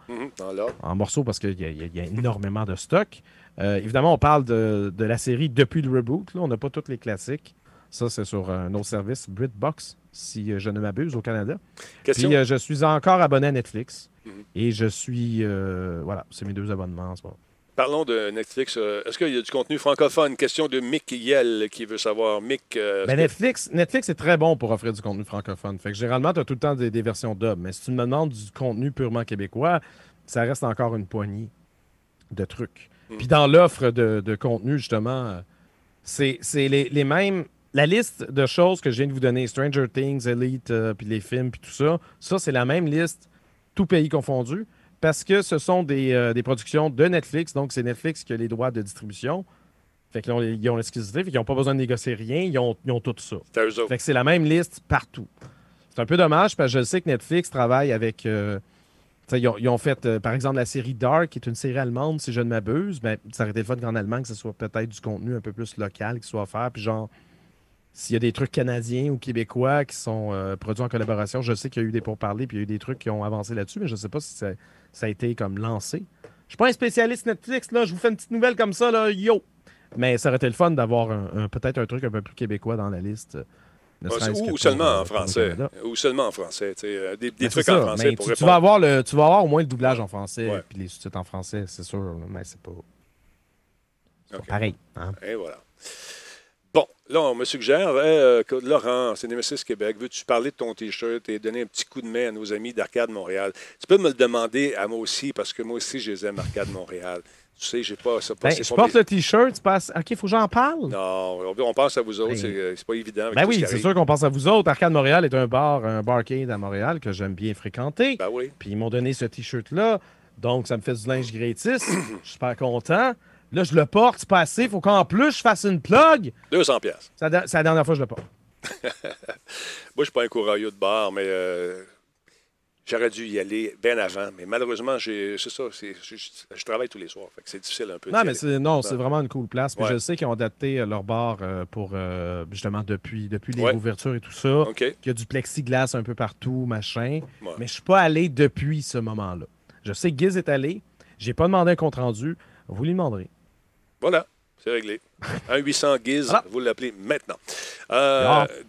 en morceaux parce qu'il y a énormément de stock. Évidemment, on parle de la série depuis le reboot. Là. On n'a pas tous les classiques. Ça, c'est sur un autre service, BritBox, si je ne m'abuse, au Canada. Puis je suis encore abonné à Netflix. Mm-hmm. Et je suis... voilà, c'est mes deux abonnements en ce moment. Parlons de Netflix. Est-ce qu'il y a du contenu francophone? Question de Mick Yell qui veut savoir. Mick... Netflix est très bon pour offrir du contenu francophone. Fait que généralement, tu as tout le temps des versions dub. Mais si tu me demandes du contenu purement québécois, ça reste encore une poignée de trucs. Mm-hmm. Puis dans l'offre de contenu, justement, c'est les mêmes... La liste de choses que je viens de vous donner, Stranger Things, Elite, puis les films, puis tout ça, c'est la même liste, tout pays confondu, parce que ce sont des productions de Netflix, donc c'est Netflix qui a les droits de distribution. Fait que là, ils ont l'exclusivité, fait qu'ils n'ont pas besoin de négocier rien, ils ont tout ça. Fait que c'est la même liste partout. C'est un peu dommage, parce que je sais que Netflix travaille avec Ils ont fait, par exemple, la série Dark, qui est une série allemande, si je ne m'abuse. Ben, ça aurait été le fun qu'en Allemagne, que ce soit peut-être du contenu un peu plus local qui soit offert. Puis genre, s'il y a des trucs canadiens ou québécois qui sont produits en collaboration, je sais qu'il y a eu des pourparlers, puis il y a eu des trucs qui ont avancé là-dessus, mais je ne sais pas si ça a été comme lancé. Je suis pas un spécialiste Netflix, là. Je vous fais une petite nouvelle comme ça, là. Yo! Mais ça aurait été le fun d'avoir peut-être un truc un peu plus québécois dans la liste. Ou seulement en français. Des trucs en français pour répondre. Tu vas avoir au moins le doublage en français et les sous-titres en français, c'est sûr. Mais c'est pas pareil. Hein? Et voilà. Bon, là, on me suggère, Laurent, c'est Nemesis Québec, veux-tu parler de ton T-shirt et donner un petit coup de main à nos amis d'Arcade Montréal? Tu peux me le demander à moi aussi, parce que moi aussi, je les aime, Arcade Montréal. Tu sais, j'ai pas... Ça, je porte le T-shirt, tu passes... OK, il faut que j'en parle? Non, on pense à vous autres, c'est pas évident. Ben oui, c'est sûr qu'on pense à vous autres. Arcade Montréal est un barcade à Montréal que j'aime bien fréquenter. Ben oui. Puis ils m'ont donné ce T-shirt-là, donc ça me fait du linge gratis. Je suis super content. Là, je le porte, c'est pas assez. Il faut qu'en plus, je fasse une plug. 200$. C'est la dernière fois que je le porte. Moi, je suis pas un courroyeux de bar, mais j'aurais dû y aller bien avant. Mais malheureusement, je travaille tous les soirs. Fait que c'est difficile un peu. Non, mais c'est vraiment une cool place. Puis je sais qu'ils ont adapté leur bar pour, justement, depuis les ouvertures et tout ça. Okay. Il y a du plexiglas un peu partout, machin. Ouais. Mais je suis pas allé depuis ce moment-là. Je sais que Guiz est allé. J'ai pas demandé un compte-rendu. Vous lui demanderez. Voilà, c'est réglé. 1-800 Guiz, vous l'appelez maintenant.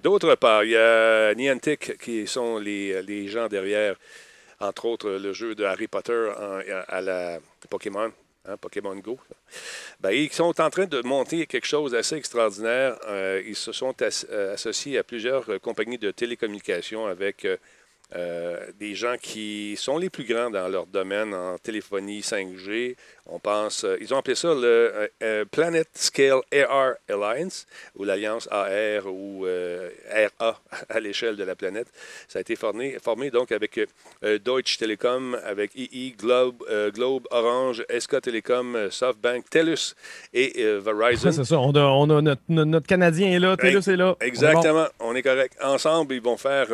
D'autre part, il y a Niantic, qui sont les gens derrière, entre autres, le jeu de Harry Potter à la Pokémon, Pokémon Go. Ben, ils sont en train de monter quelque chose d'assez extraordinaire. Ils se sont associés à plusieurs compagnies de télécommunications avec des gens qui sont les plus grands dans leur domaine en téléphonie 5G. On pense, ils ont appelé ça le Planet Scale AR Alliance, ou l'alliance AR ou RA à l'échelle de la planète. Ça a été formé donc avec Deutsche Telekom, avec EE, Globe, Orange, SK Telecom, SoftBank, TELUS et Verizon. C'est ça, on a notre Canadien est là, TELUS est là. Exactement, on est correct. Ensemble, ils vont faire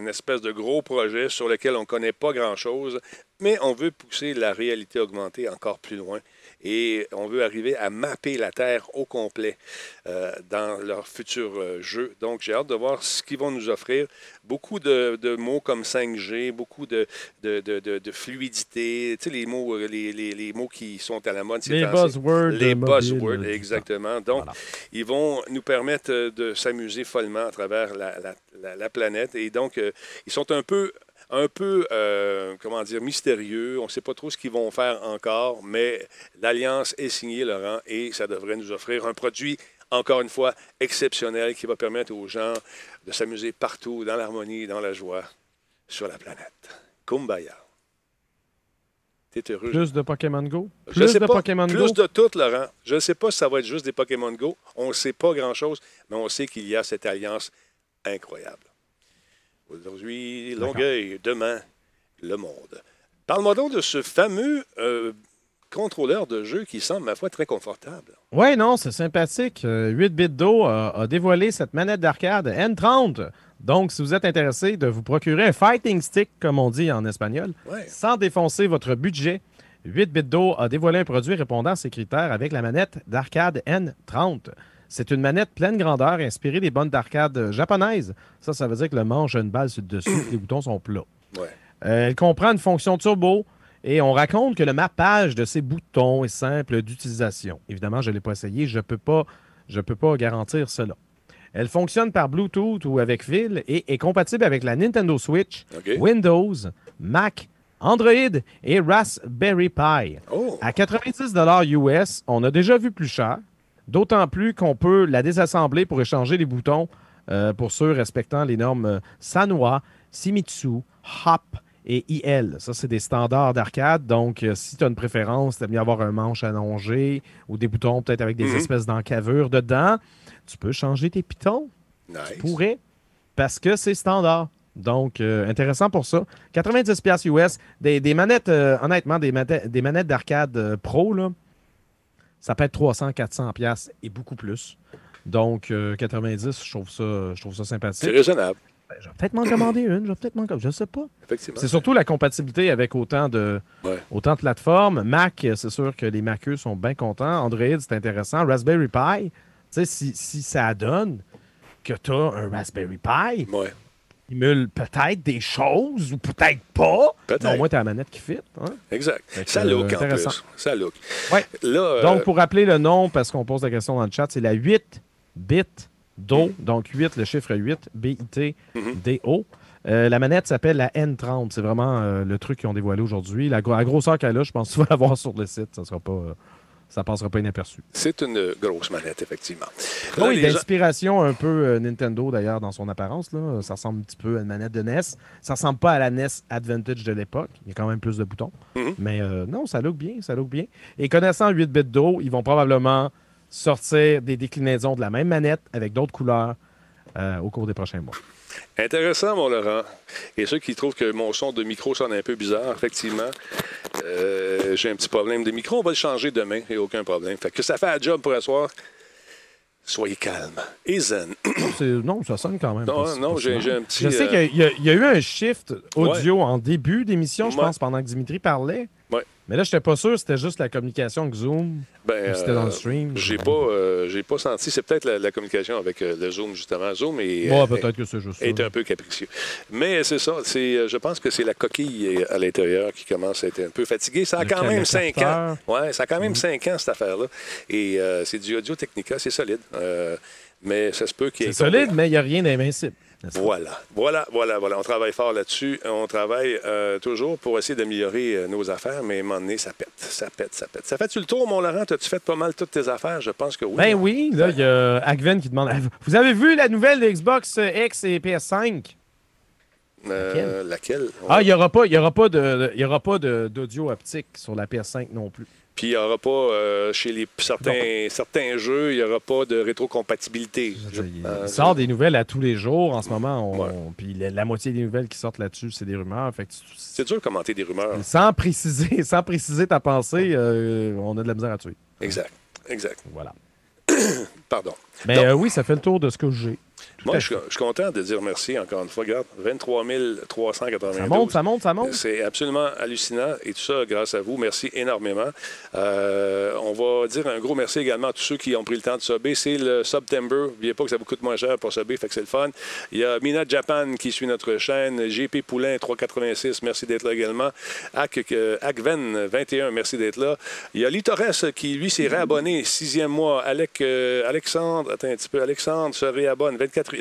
une espèce de gros projet sur lequel on ne connaît pas grand-chose, mais on veut pousser la réalité augmentée encore plus loin et on veut arriver à mapper la Terre au complet dans leur futur jeu. Donc, j'ai hâte de voir ce qu'ils vont nous offrir. Beaucoup de mots comme 5G, beaucoup de fluidité, tu sais, les mots qui sont à la mode. Les buzzwords. Les buzzwords, exactement. Donc, voilà. Ils vont nous permettre de s'amuser follement à travers la planète. Et donc, ils sont un peu, mystérieux. On ne sait pas trop ce qu'ils vont faire encore, mais l'alliance est signée, Laurent, et ça devrait nous offrir un produit, encore une fois, exceptionnel qui va permettre aux gens de s'amuser partout, dans l'harmonie, dans la joie, sur la planète. Kumbaya. T'es heureux? Plus de Pokémon Go? Plus de tout, Laurent. Je ne sais pas si ça va être juste des Pokémon Go. On ne sait pas grand-chose, mais on sait qu'il y a cette alliance incroyable. Aujourd'hui, Longueuil, demain, le monde. Parle-moi donc de ce fameux contrôleur de jeu qui semble, ma foi, très confortable. Oui, non, c'est sympathique. 8 bits d'eau a dévoilé cette manette d'arcade N30. Donc, si vous êtes intéressé de vous procurer un fighting stick, comme on dit en espagnol, sans défoncer votre budget, 8 bits d'eau a dévoilé un produit répondant à ces critères avec la manette d'arcade N30. C'est une manette pleine grandeur inspirée des bonnes d'arcade japonaises. Ça veut dire que le manche a une balle sur le dessus et les boutons sont plats. Ouais. Elle comprend une fonction turbo et on raconte que le mappage de ces boutons est simple d'utilisation. Évidemment, je ne l'ai pas essayé, je peux pas garantir cela. Elle fonctionne par Bluetooth ou avec fil et est compatible avec la Nintendo Switch, Windows, Mac, Android et Raspberry Pi. Oh. À 90$ US, on a déjà vu plus cher. D'autant plus qu'on peut la désassembler pour échanger les boutons pour ceux respectant les normes Sanwa, Shimizu, Hop et IL. Ça, c'est des standards d'arcade. Donc, si tu as une préférence, tu aimes bien avoir un manche allongé ou des boutons peut-être avec des espèces d'encavures dedans, tu peux changer tes pitons. Nice. Tu pourrais, parce que c'est standard. Donc, intéressant pour ça. 90$ US. Des manettes, honnêtement, des manettes d'arcade pro, là. Ça peut être 300, 400$ et beaucoup plus. Donc, 90$, je trouve ça sympathique. C'est raisonnable. ben, je vais peut-être m'en commander une, je sais pas. Effectivement. C'est surtout la compatibilité avec autant de plateformes. Mac, c'est sûr que les Maceux sont bien contents. Android, c'est intéressant. Raspberry Pi, tu sais, si ça donne que tu as un Raspberry Pi, ouais, il émule peut-être des choses ou peut-être pas. Peut-être. Mais au moins, tu as la manette qui fit. Hein? Exact. Donc, ça look en plus. Ça look. Ouais. Là, donc, pour rappeler le nom, parce qu'on pose la question dans le chat, c'est la 8-bit Do, donc 8, le chiffre 8, B-I-T-D-O. La manette s'appelle la N30. C'est vraiment le truc qu'ils ont dévoilé aujourd'hui. La grosseur qu'elle a, je pense que tu vas l'avoir sur le site. Ça passera pas inaperçu. C'est une grosse manette, effectivement. Là, oui, d'inspiration un peu Nintendo, d'ailleurs, dans son apparence. Là. Ça ressemble un petit peu à une manette de NES. Ça ressemble pas à la NES Advantage de l'époque. Il y a quand même plus de boutons. Mm-hmm. Mais non, ça look bien, Et connaissant 8-bits d'eau, ils vont probablement sortir des déclinaisons de la même manette avec d'autres couleurs au cours des prochains mois. Intéressant, mon Laurent. Et ceux qui trouvent que mon son de micro sonne un peu bizarre, effectivement, j'ai un petit problème de micro. On va le changer demain, il n'y a aucun problème. Fait que ça fait un job pour asseoir. Soyez calme et zen. Non, ça sonne quand même. Non, j'ai un petit... Je sais qu'il y a eu un shift audio en début d'émission, je pense, pendant que Dimitri parlait. Ouais. Mais là, je n'étais pas sûr, c'était juste la communication avec Zoom. C'était dans le stream. J'ai pas senti. C'est peut-être la communication avec le Zoom, justement. Zoom est un peu capricieux. Mais c'est ça. Je pense que c'est la coquille à l'intérieur qui commence à être un peu fatiguée. Ça a quand même 5 ans. Ouais, ça a quand même 5 ans, cette affaire-là. Et c'est du Audio-Technica. C'est solide. Mais ça se peut qu'il y ait... C'est solide, mais il n'y a rien d'invincible. Voilà. On travaille fort là-dessus. On travaille toujours pour essayer d'améliorer nos affaires, mais à un moment donné, ça pète. Ça fait-tu le tour, mon Laurent? As-tu fait pas mal toutes tes affaires? Je pense que oui. Ben oui. Là, il y a Agven qui demande... Vous avez vu la nouvelle de Xbox X et PS5? Laquelle? Il n'y aura pas d'audio haptique sur la PS5 non plus. Puis il n'y aura pas, chez certains jeux, il n'y aura pas de rétrocompatibilité. Il sort des nouvelles à tous les jours en ce moment. Puis la moitié des nouvelles qui sortent là-dessus, c'est des rumeurs. Fait que c'est dur de commenter des rumeurs. Sans préciser ta pensée, on a de la misère à tuer. Exact. Voilà. Pardon. Mais donc, oui, ça fait le tour de ce que j'ai. Moi, je suis content de dire merci encore une fois. Regarde, 23 392. Ça monte. C'est absolument hallucinant. Et tout ça, grâce à vous. Merci énormément. On va dire un gros merci également à tous ceux qui ont pris le temps de subber. C'est le September. N'oubliez pas que ça vous coûte moins cher pour subber, fait que c'est le fun. Il y a Mina Japan qui suit notre chaîne. JP Poulain, 386. Merci d'être là également. Akven, 21. Merci d'être là. Il y a Litorès qui, lui, s'est réabonné. 6e mois. Alexandre, attends un petit peu. Alexandre se réabonne.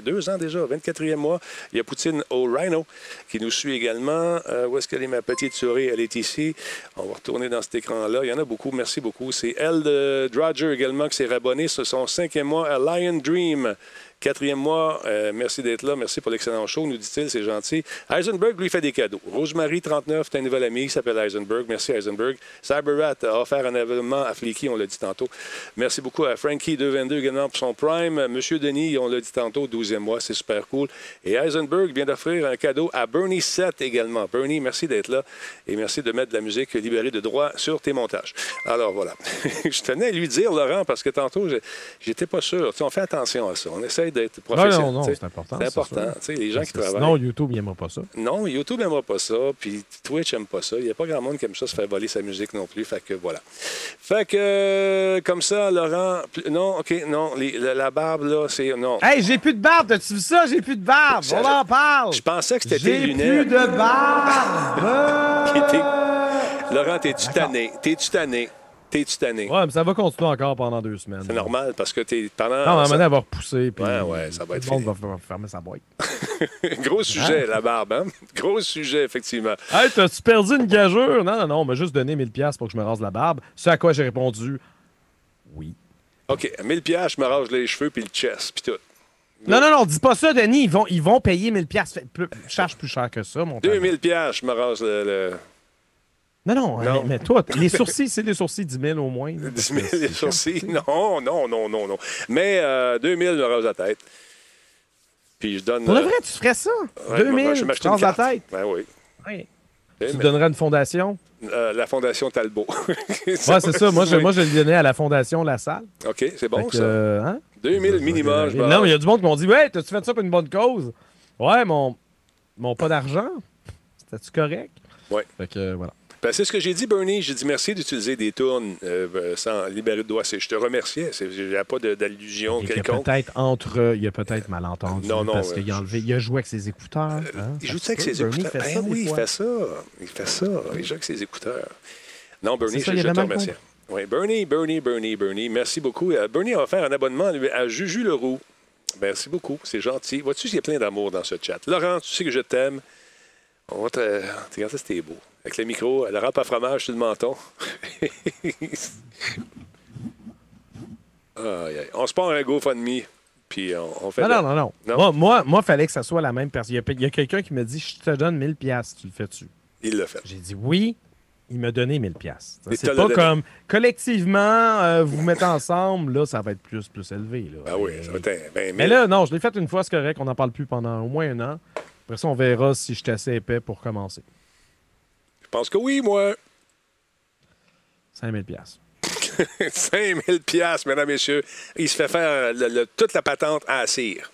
2 ans déjà, 24e mois. Il y a Poutine au Rhino qui nous suit également. Où est-ce qu'elle est, ma petite souris? Elle est ici. On va retourner dans cet écran-là. Il y en a beaucoup. Merci beaucoup. C'est Elle de Droger également qui s'est rabonné. C'est son 5e mois à Lion Dream. 4e mois, merci d'être là. Merci pour l'excellent show, nous dit-il, c'est gentil. Heisenberg lui fait des cadeaux. Rosemary, 39, t'as un nouvel ami, il s'appelle Heisenberg. Merci, Heisenberg. CyberRat a offert un événement à Fleeky, on l'a dit tantôt. Merci beaucoup à Frankie, 222 également pour son Prime. M. Denis, on l'a dit tantôt, 12e mois, c'est super cool. Et Heisenberg vient d'offrir un cadeau à Bernie 7 également. Bernie, merci d'être là et merci de mettre de la musique libérée de droit sur tes montages. Alors voilà, je tenais à lui dire, Laurent, parce que tantôt, j'étais pas sûr. Tu sais, on fait attention à ça, on essaie d'être professionnel. Non, c'est important. C'est les gens qui travaillent. Non, YouTube n'aimera pas ça. Non, YouTube n'aimera pas ça, puis Twitch n'aime pas ça. Il n'y a pas grand monde qui aime ça se faire voler sa musique non plus, fait que voilà. Fait que, comme ça, Laurent... la barbe, là, c'est... Non. Hey, j'ai plus de barbe, t'as-tu vu ça? J'ai plus de barbe, ça, on en parle! Je pensais que c'était tes lunettes. J'ai plus de barbe! Laurent, t'es-tu tanné? Ouais, mais ça va continuer encore pendant 2 semaines. C'est normal parce que t'es pendant. Non, à un moment, elle va repousser. Puis ça va être. Tout le monde va fermer sa boîte. Gros sujet, la barbe, hein? Gros sujet, effectivement. Hey, t'as-tu perdu une gageure? Non, on m'a juste donné 1000$ pour que je me rase la barbe. Ce à quoi j'ai répondu, oui. OK, 1000$, je me rase les cheveux, puis le chest, puis tout. Non, dis pas ça, Denis. Ils vont payer 1000$. Charge plus cher que ça, mon père. 2000$, je me rase le... Non, mais toi, les sourcils, c'est des sourcils 10 000 au moins. 10 000, les sourcils, non. Mais 2 000, je me rase la tête. Puis je donne... Pour le vrai, tu ferais ça? Ouais, 2 000, je me rase la tête? Ben oui. Tu donnerais une fondation? La fondation Talbot. C'est ça. Moi, je le donnais à la fondation Lassalle. OK, c'est bon, ça. 2 000 minimum, je me rase. Non, mais il y a du monde qui m'ont dit « Ouais, t'as-tu fait ça pour une bonne cause? » Ouais, mon pas d'argent, c'était-tu correct? Ouais. Fait que voilà. Ben, c'est ce que j'ai dit, Bernie. J'ai dit merci d'utiliser des tunes sans libérer de doigts. Je te remerciais. Il n'y a pas d'allusion quelconque. Il y a peut-être malentendu. Non, parce qu'il a joué avec ses écouteurs. Hein? Il joue avec ses écouteurs. Il fait ça. Il joue avec ses écouteurs. Non, Bernie, je te remercie. Oui, Bernie. Merci beaucoup. Bernie a offert un abonnement à Juju Leroux. Merci beaucoup. C'est gentil. Vois-tu, il y a plein d'amour dans ce chat. Laurent, tu sais que je t'aime. On va te... Regarde ça, c'était beau. Avec le micro, la râpe à fromage sur le menton. On se prend un GoFundMe, puis on fait... Non. Moi, il fallait que ça soit la même personne. Il y a quelqu'un qui me dit, je te donne 1000$, tu le fais-tu? Il l'a fait. J'ai dit oui, il m'a donné 1000$. C'est pas comme, collectivement, vous mettez ensemble, là, ça va être plus élevé. Là. Ah oui, ça va être mais là, non, je l'ai fait une fois, c'est correct, on n'en parle plus pendant au moins un an. Après ça, on verra si je suis assez épais pour commencer. Je pense que oui, moi. 5000$. 5000$, mesdames, messieurs. Il se fait faire toute la patente à la cire.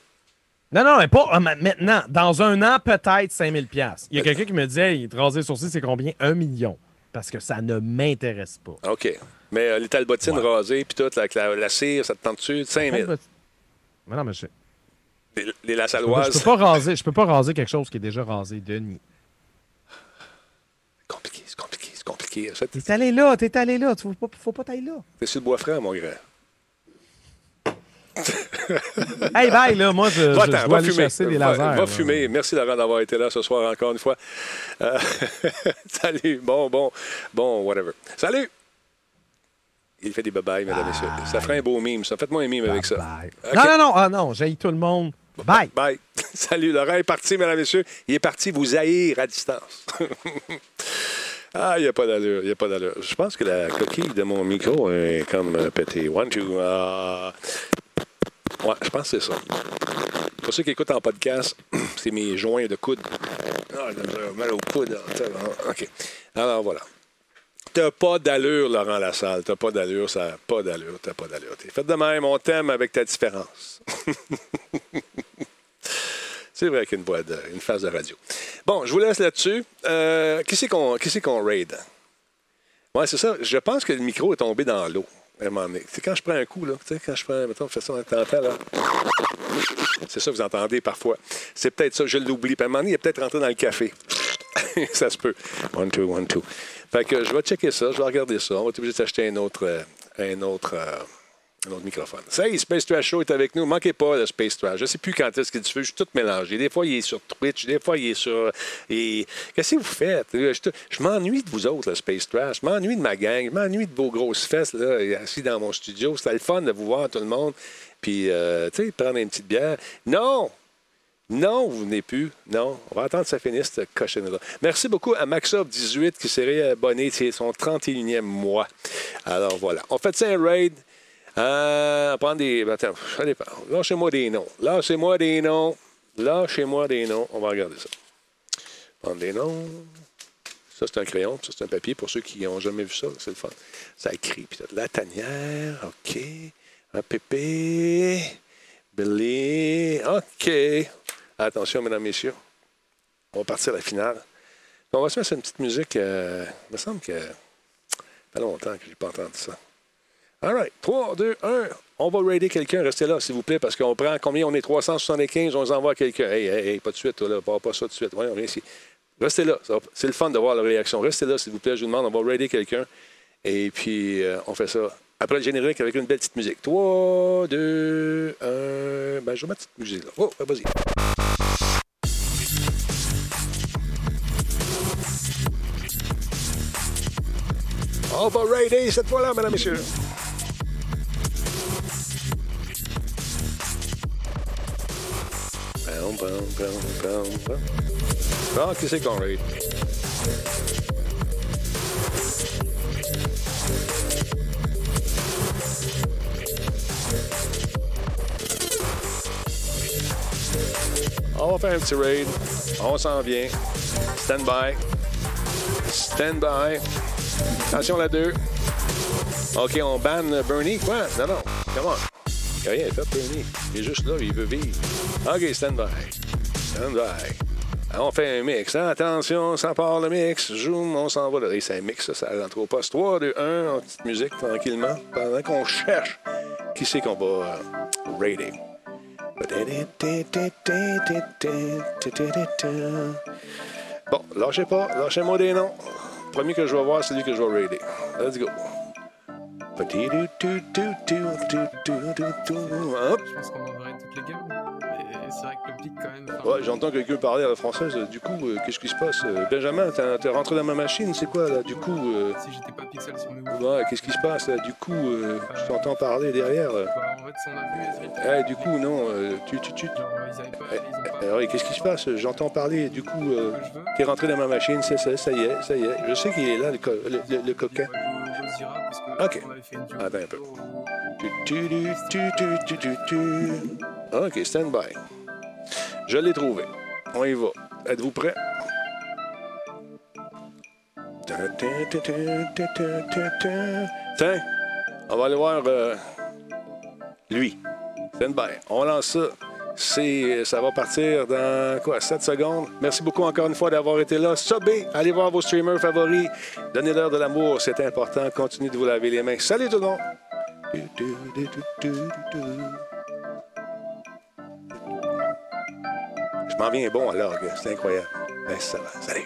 Non, mais pas maintenant. Dans un an, peut-être 5000$. Il y a quelqu'un qui me dit, hey, te raser les sourcils, c'est combien? 1 million. Parce que ça ne m'intéresse pas. OK. Mais les talbotines rasées, puis tout, avec la cire, ça te tente dessus? 5000$. Mais non, mais je sais. Les lassaloises. Je peux pas raser quelque chose qui est déjà rasé, Denis. C'est compliqué. T'es allé là. Faut pas t'aller là. T'es sur le bois frère, mon grand. Hey, bye, là. Moi, je dois aller chasser les lasers. Va fumer. Merci, Laurent, d'avoir été là ce soir encore une fois. Salut. Bon, whatever. Salut. Il fait des bye-bye, mesdames et messieurs. Ça ferait un beau mime, ça. Faites-moi un mime avec ça. Okay. Non. Ah non, j'haïs tout le monde. Bye. Salut, Laurent est parti, mesdames et messieurs. Il est parti vous haïr à distance. Il n'y a pas d'allure. Je pense que la coquille de mon micro est comme pétée. One, two. Ouais, je pense que c'est ça. Pour ceux qui écoutent en podcast, c'est mes joints de coude. Ah, j'ai mal au coude. OK. Alors, voilà. T'as pas d'allure, Laurent Lassalle. T'as pas d'allure. T'es fait de même, on t'aime avec ta différence. C'est vrai qu'il y a une phase de radio. Bon, je vous laisse là-dessus. Qui c'est qu'on raid? Ouais, c'est ça. Je pense que le micro est tombé dans l'eau. C'est quand je prends un coup, là. Tu sais, quand je prends, mettons, je fais ça, on t'entend, là. C'est ça, vous entendez parfois. C'est peut-être ça, je l'oublie. Puis à un moment donné, il est peut-être rentré dans le café. Ça se peut. One, two. Fait que je vais checker ça, je vais regarder ça. On va être obligé d'acheter un autre microphone. Ça y est, Space Trash Show est avec nous. Manquez pas le Space Trash. Je ne sais plus quand est-ce qu'il diffuse. Je suis tout mélangé. Des fois, il est sur Twitch. Des fois, il est sur... Qu'est-ce que vous faites? Je m'ennuie de vous autres, le Space Trash. Je m'ennuie de ma gang. Je m'ennuie de vos grosses fesses, là, assis dans mon studio. C'était le fun de vous voir, tout le monde. Puis, tu sais, prendre une petite bière. Non, vous venez plus. Non, on va attendre que ça finisse, cette cochonnerie-là. Merci beaucoup à MaxOp18 qui s'est réabonné. C'est son 31e mois. Alors voilà. On fait ça un raid. Attends, ça dépend. Lâchez-moi des noms. On va regarder ça. Prendre des noms. Ça, c'est un crayon. Ça, c'est un papier. Pour ceux qui n'ont jamais vu ça, c'est le fun. Ça écrit. Puis la tanière. OK. Un pépé. Billy. OK. Attention, mesdames, messieurs. On va partir à la finale. On va se mettre une petite musique. Il me semble que ça fait longtemps que je n'ai pas entendu ça. All right. 3, 2, 1. On va raider quelqu'un. Restez là, s'il vous plaît, parce qu'on prend combien? On est 375. On les envoie à quelqu'un. Hey, pas de suite. Toi, là. Pas ça de suite. Voyons, viens ici. Restez là. C'est le fun de voir la réaction. Restez là, s'il vous plaît. Je vous demande, on va raider quelqu'un. Et puis, on fait ça après le générique avec une belle petite musique. 3, 2, 1. Ben, je vais mettre cette musique là. Oh, vas-y. On va raider cette fois-là, mesdames et messieurs. Ah, qui c'est qu'on raid? On va faire un petit raid. On s'en vient. Stand by. Attention la 2. OK, on banne Bernie. Quoi? Non. Come on. Il n'a rien fait, Bernie. Il est juste là, il veut vivre. OK, stand by. Stand by. On fait un mix. Hein? Attention, ça part le mix. Zoom, on s'en va. C'est un mix, ça rentre au poste. 3, 2, 1, en petite musique tranquillement pendant qu'on cherche qui c'est qu'on va rating. Bon, lâchez pas, lâchez-moi des noms. Premier que je vais voir, c'est lui que je vais raider. Let's go. Je pense qu'on va raid toutes les gammes. C'est vrai que le pic, quand même. Ouais, j'entends quelqu'un parler à la française. Du coup, qu'est-ce qui se passe? Benjamin, t'es rentré dans ma machine, c'est quoi là? Du coup. Si j'étais pas pixel sur mes mots. Ouais, qu'est-ce qui se passe là? Du coup, je t'entends parler derrière. En fait, son avis, du coup, non. Qu'est-ce qui se passe? J'entends parler, du coup, t'es rentré dans ma machine, ça y est. Je sais qu'il est là, le coquin. Ok. Attends un peu. Ok, stand by. Je l'ai trouvé. On y va. Êtes-vous prêts? Tiens, on va aller voir lui. Stand by. On lance ça. Ça va partir dans quoi, 7 secondes. Merci beaucoup encore une fois d'avoir été là. Subez, allez voir vos streamers favoris. Donnez-leur de l'amour, c'est important. Continuez de vous laver les mains. Salut tout le monde! Je m'en viens bon à l'orgue, c'est incroyable. Ben, ça va. Salut!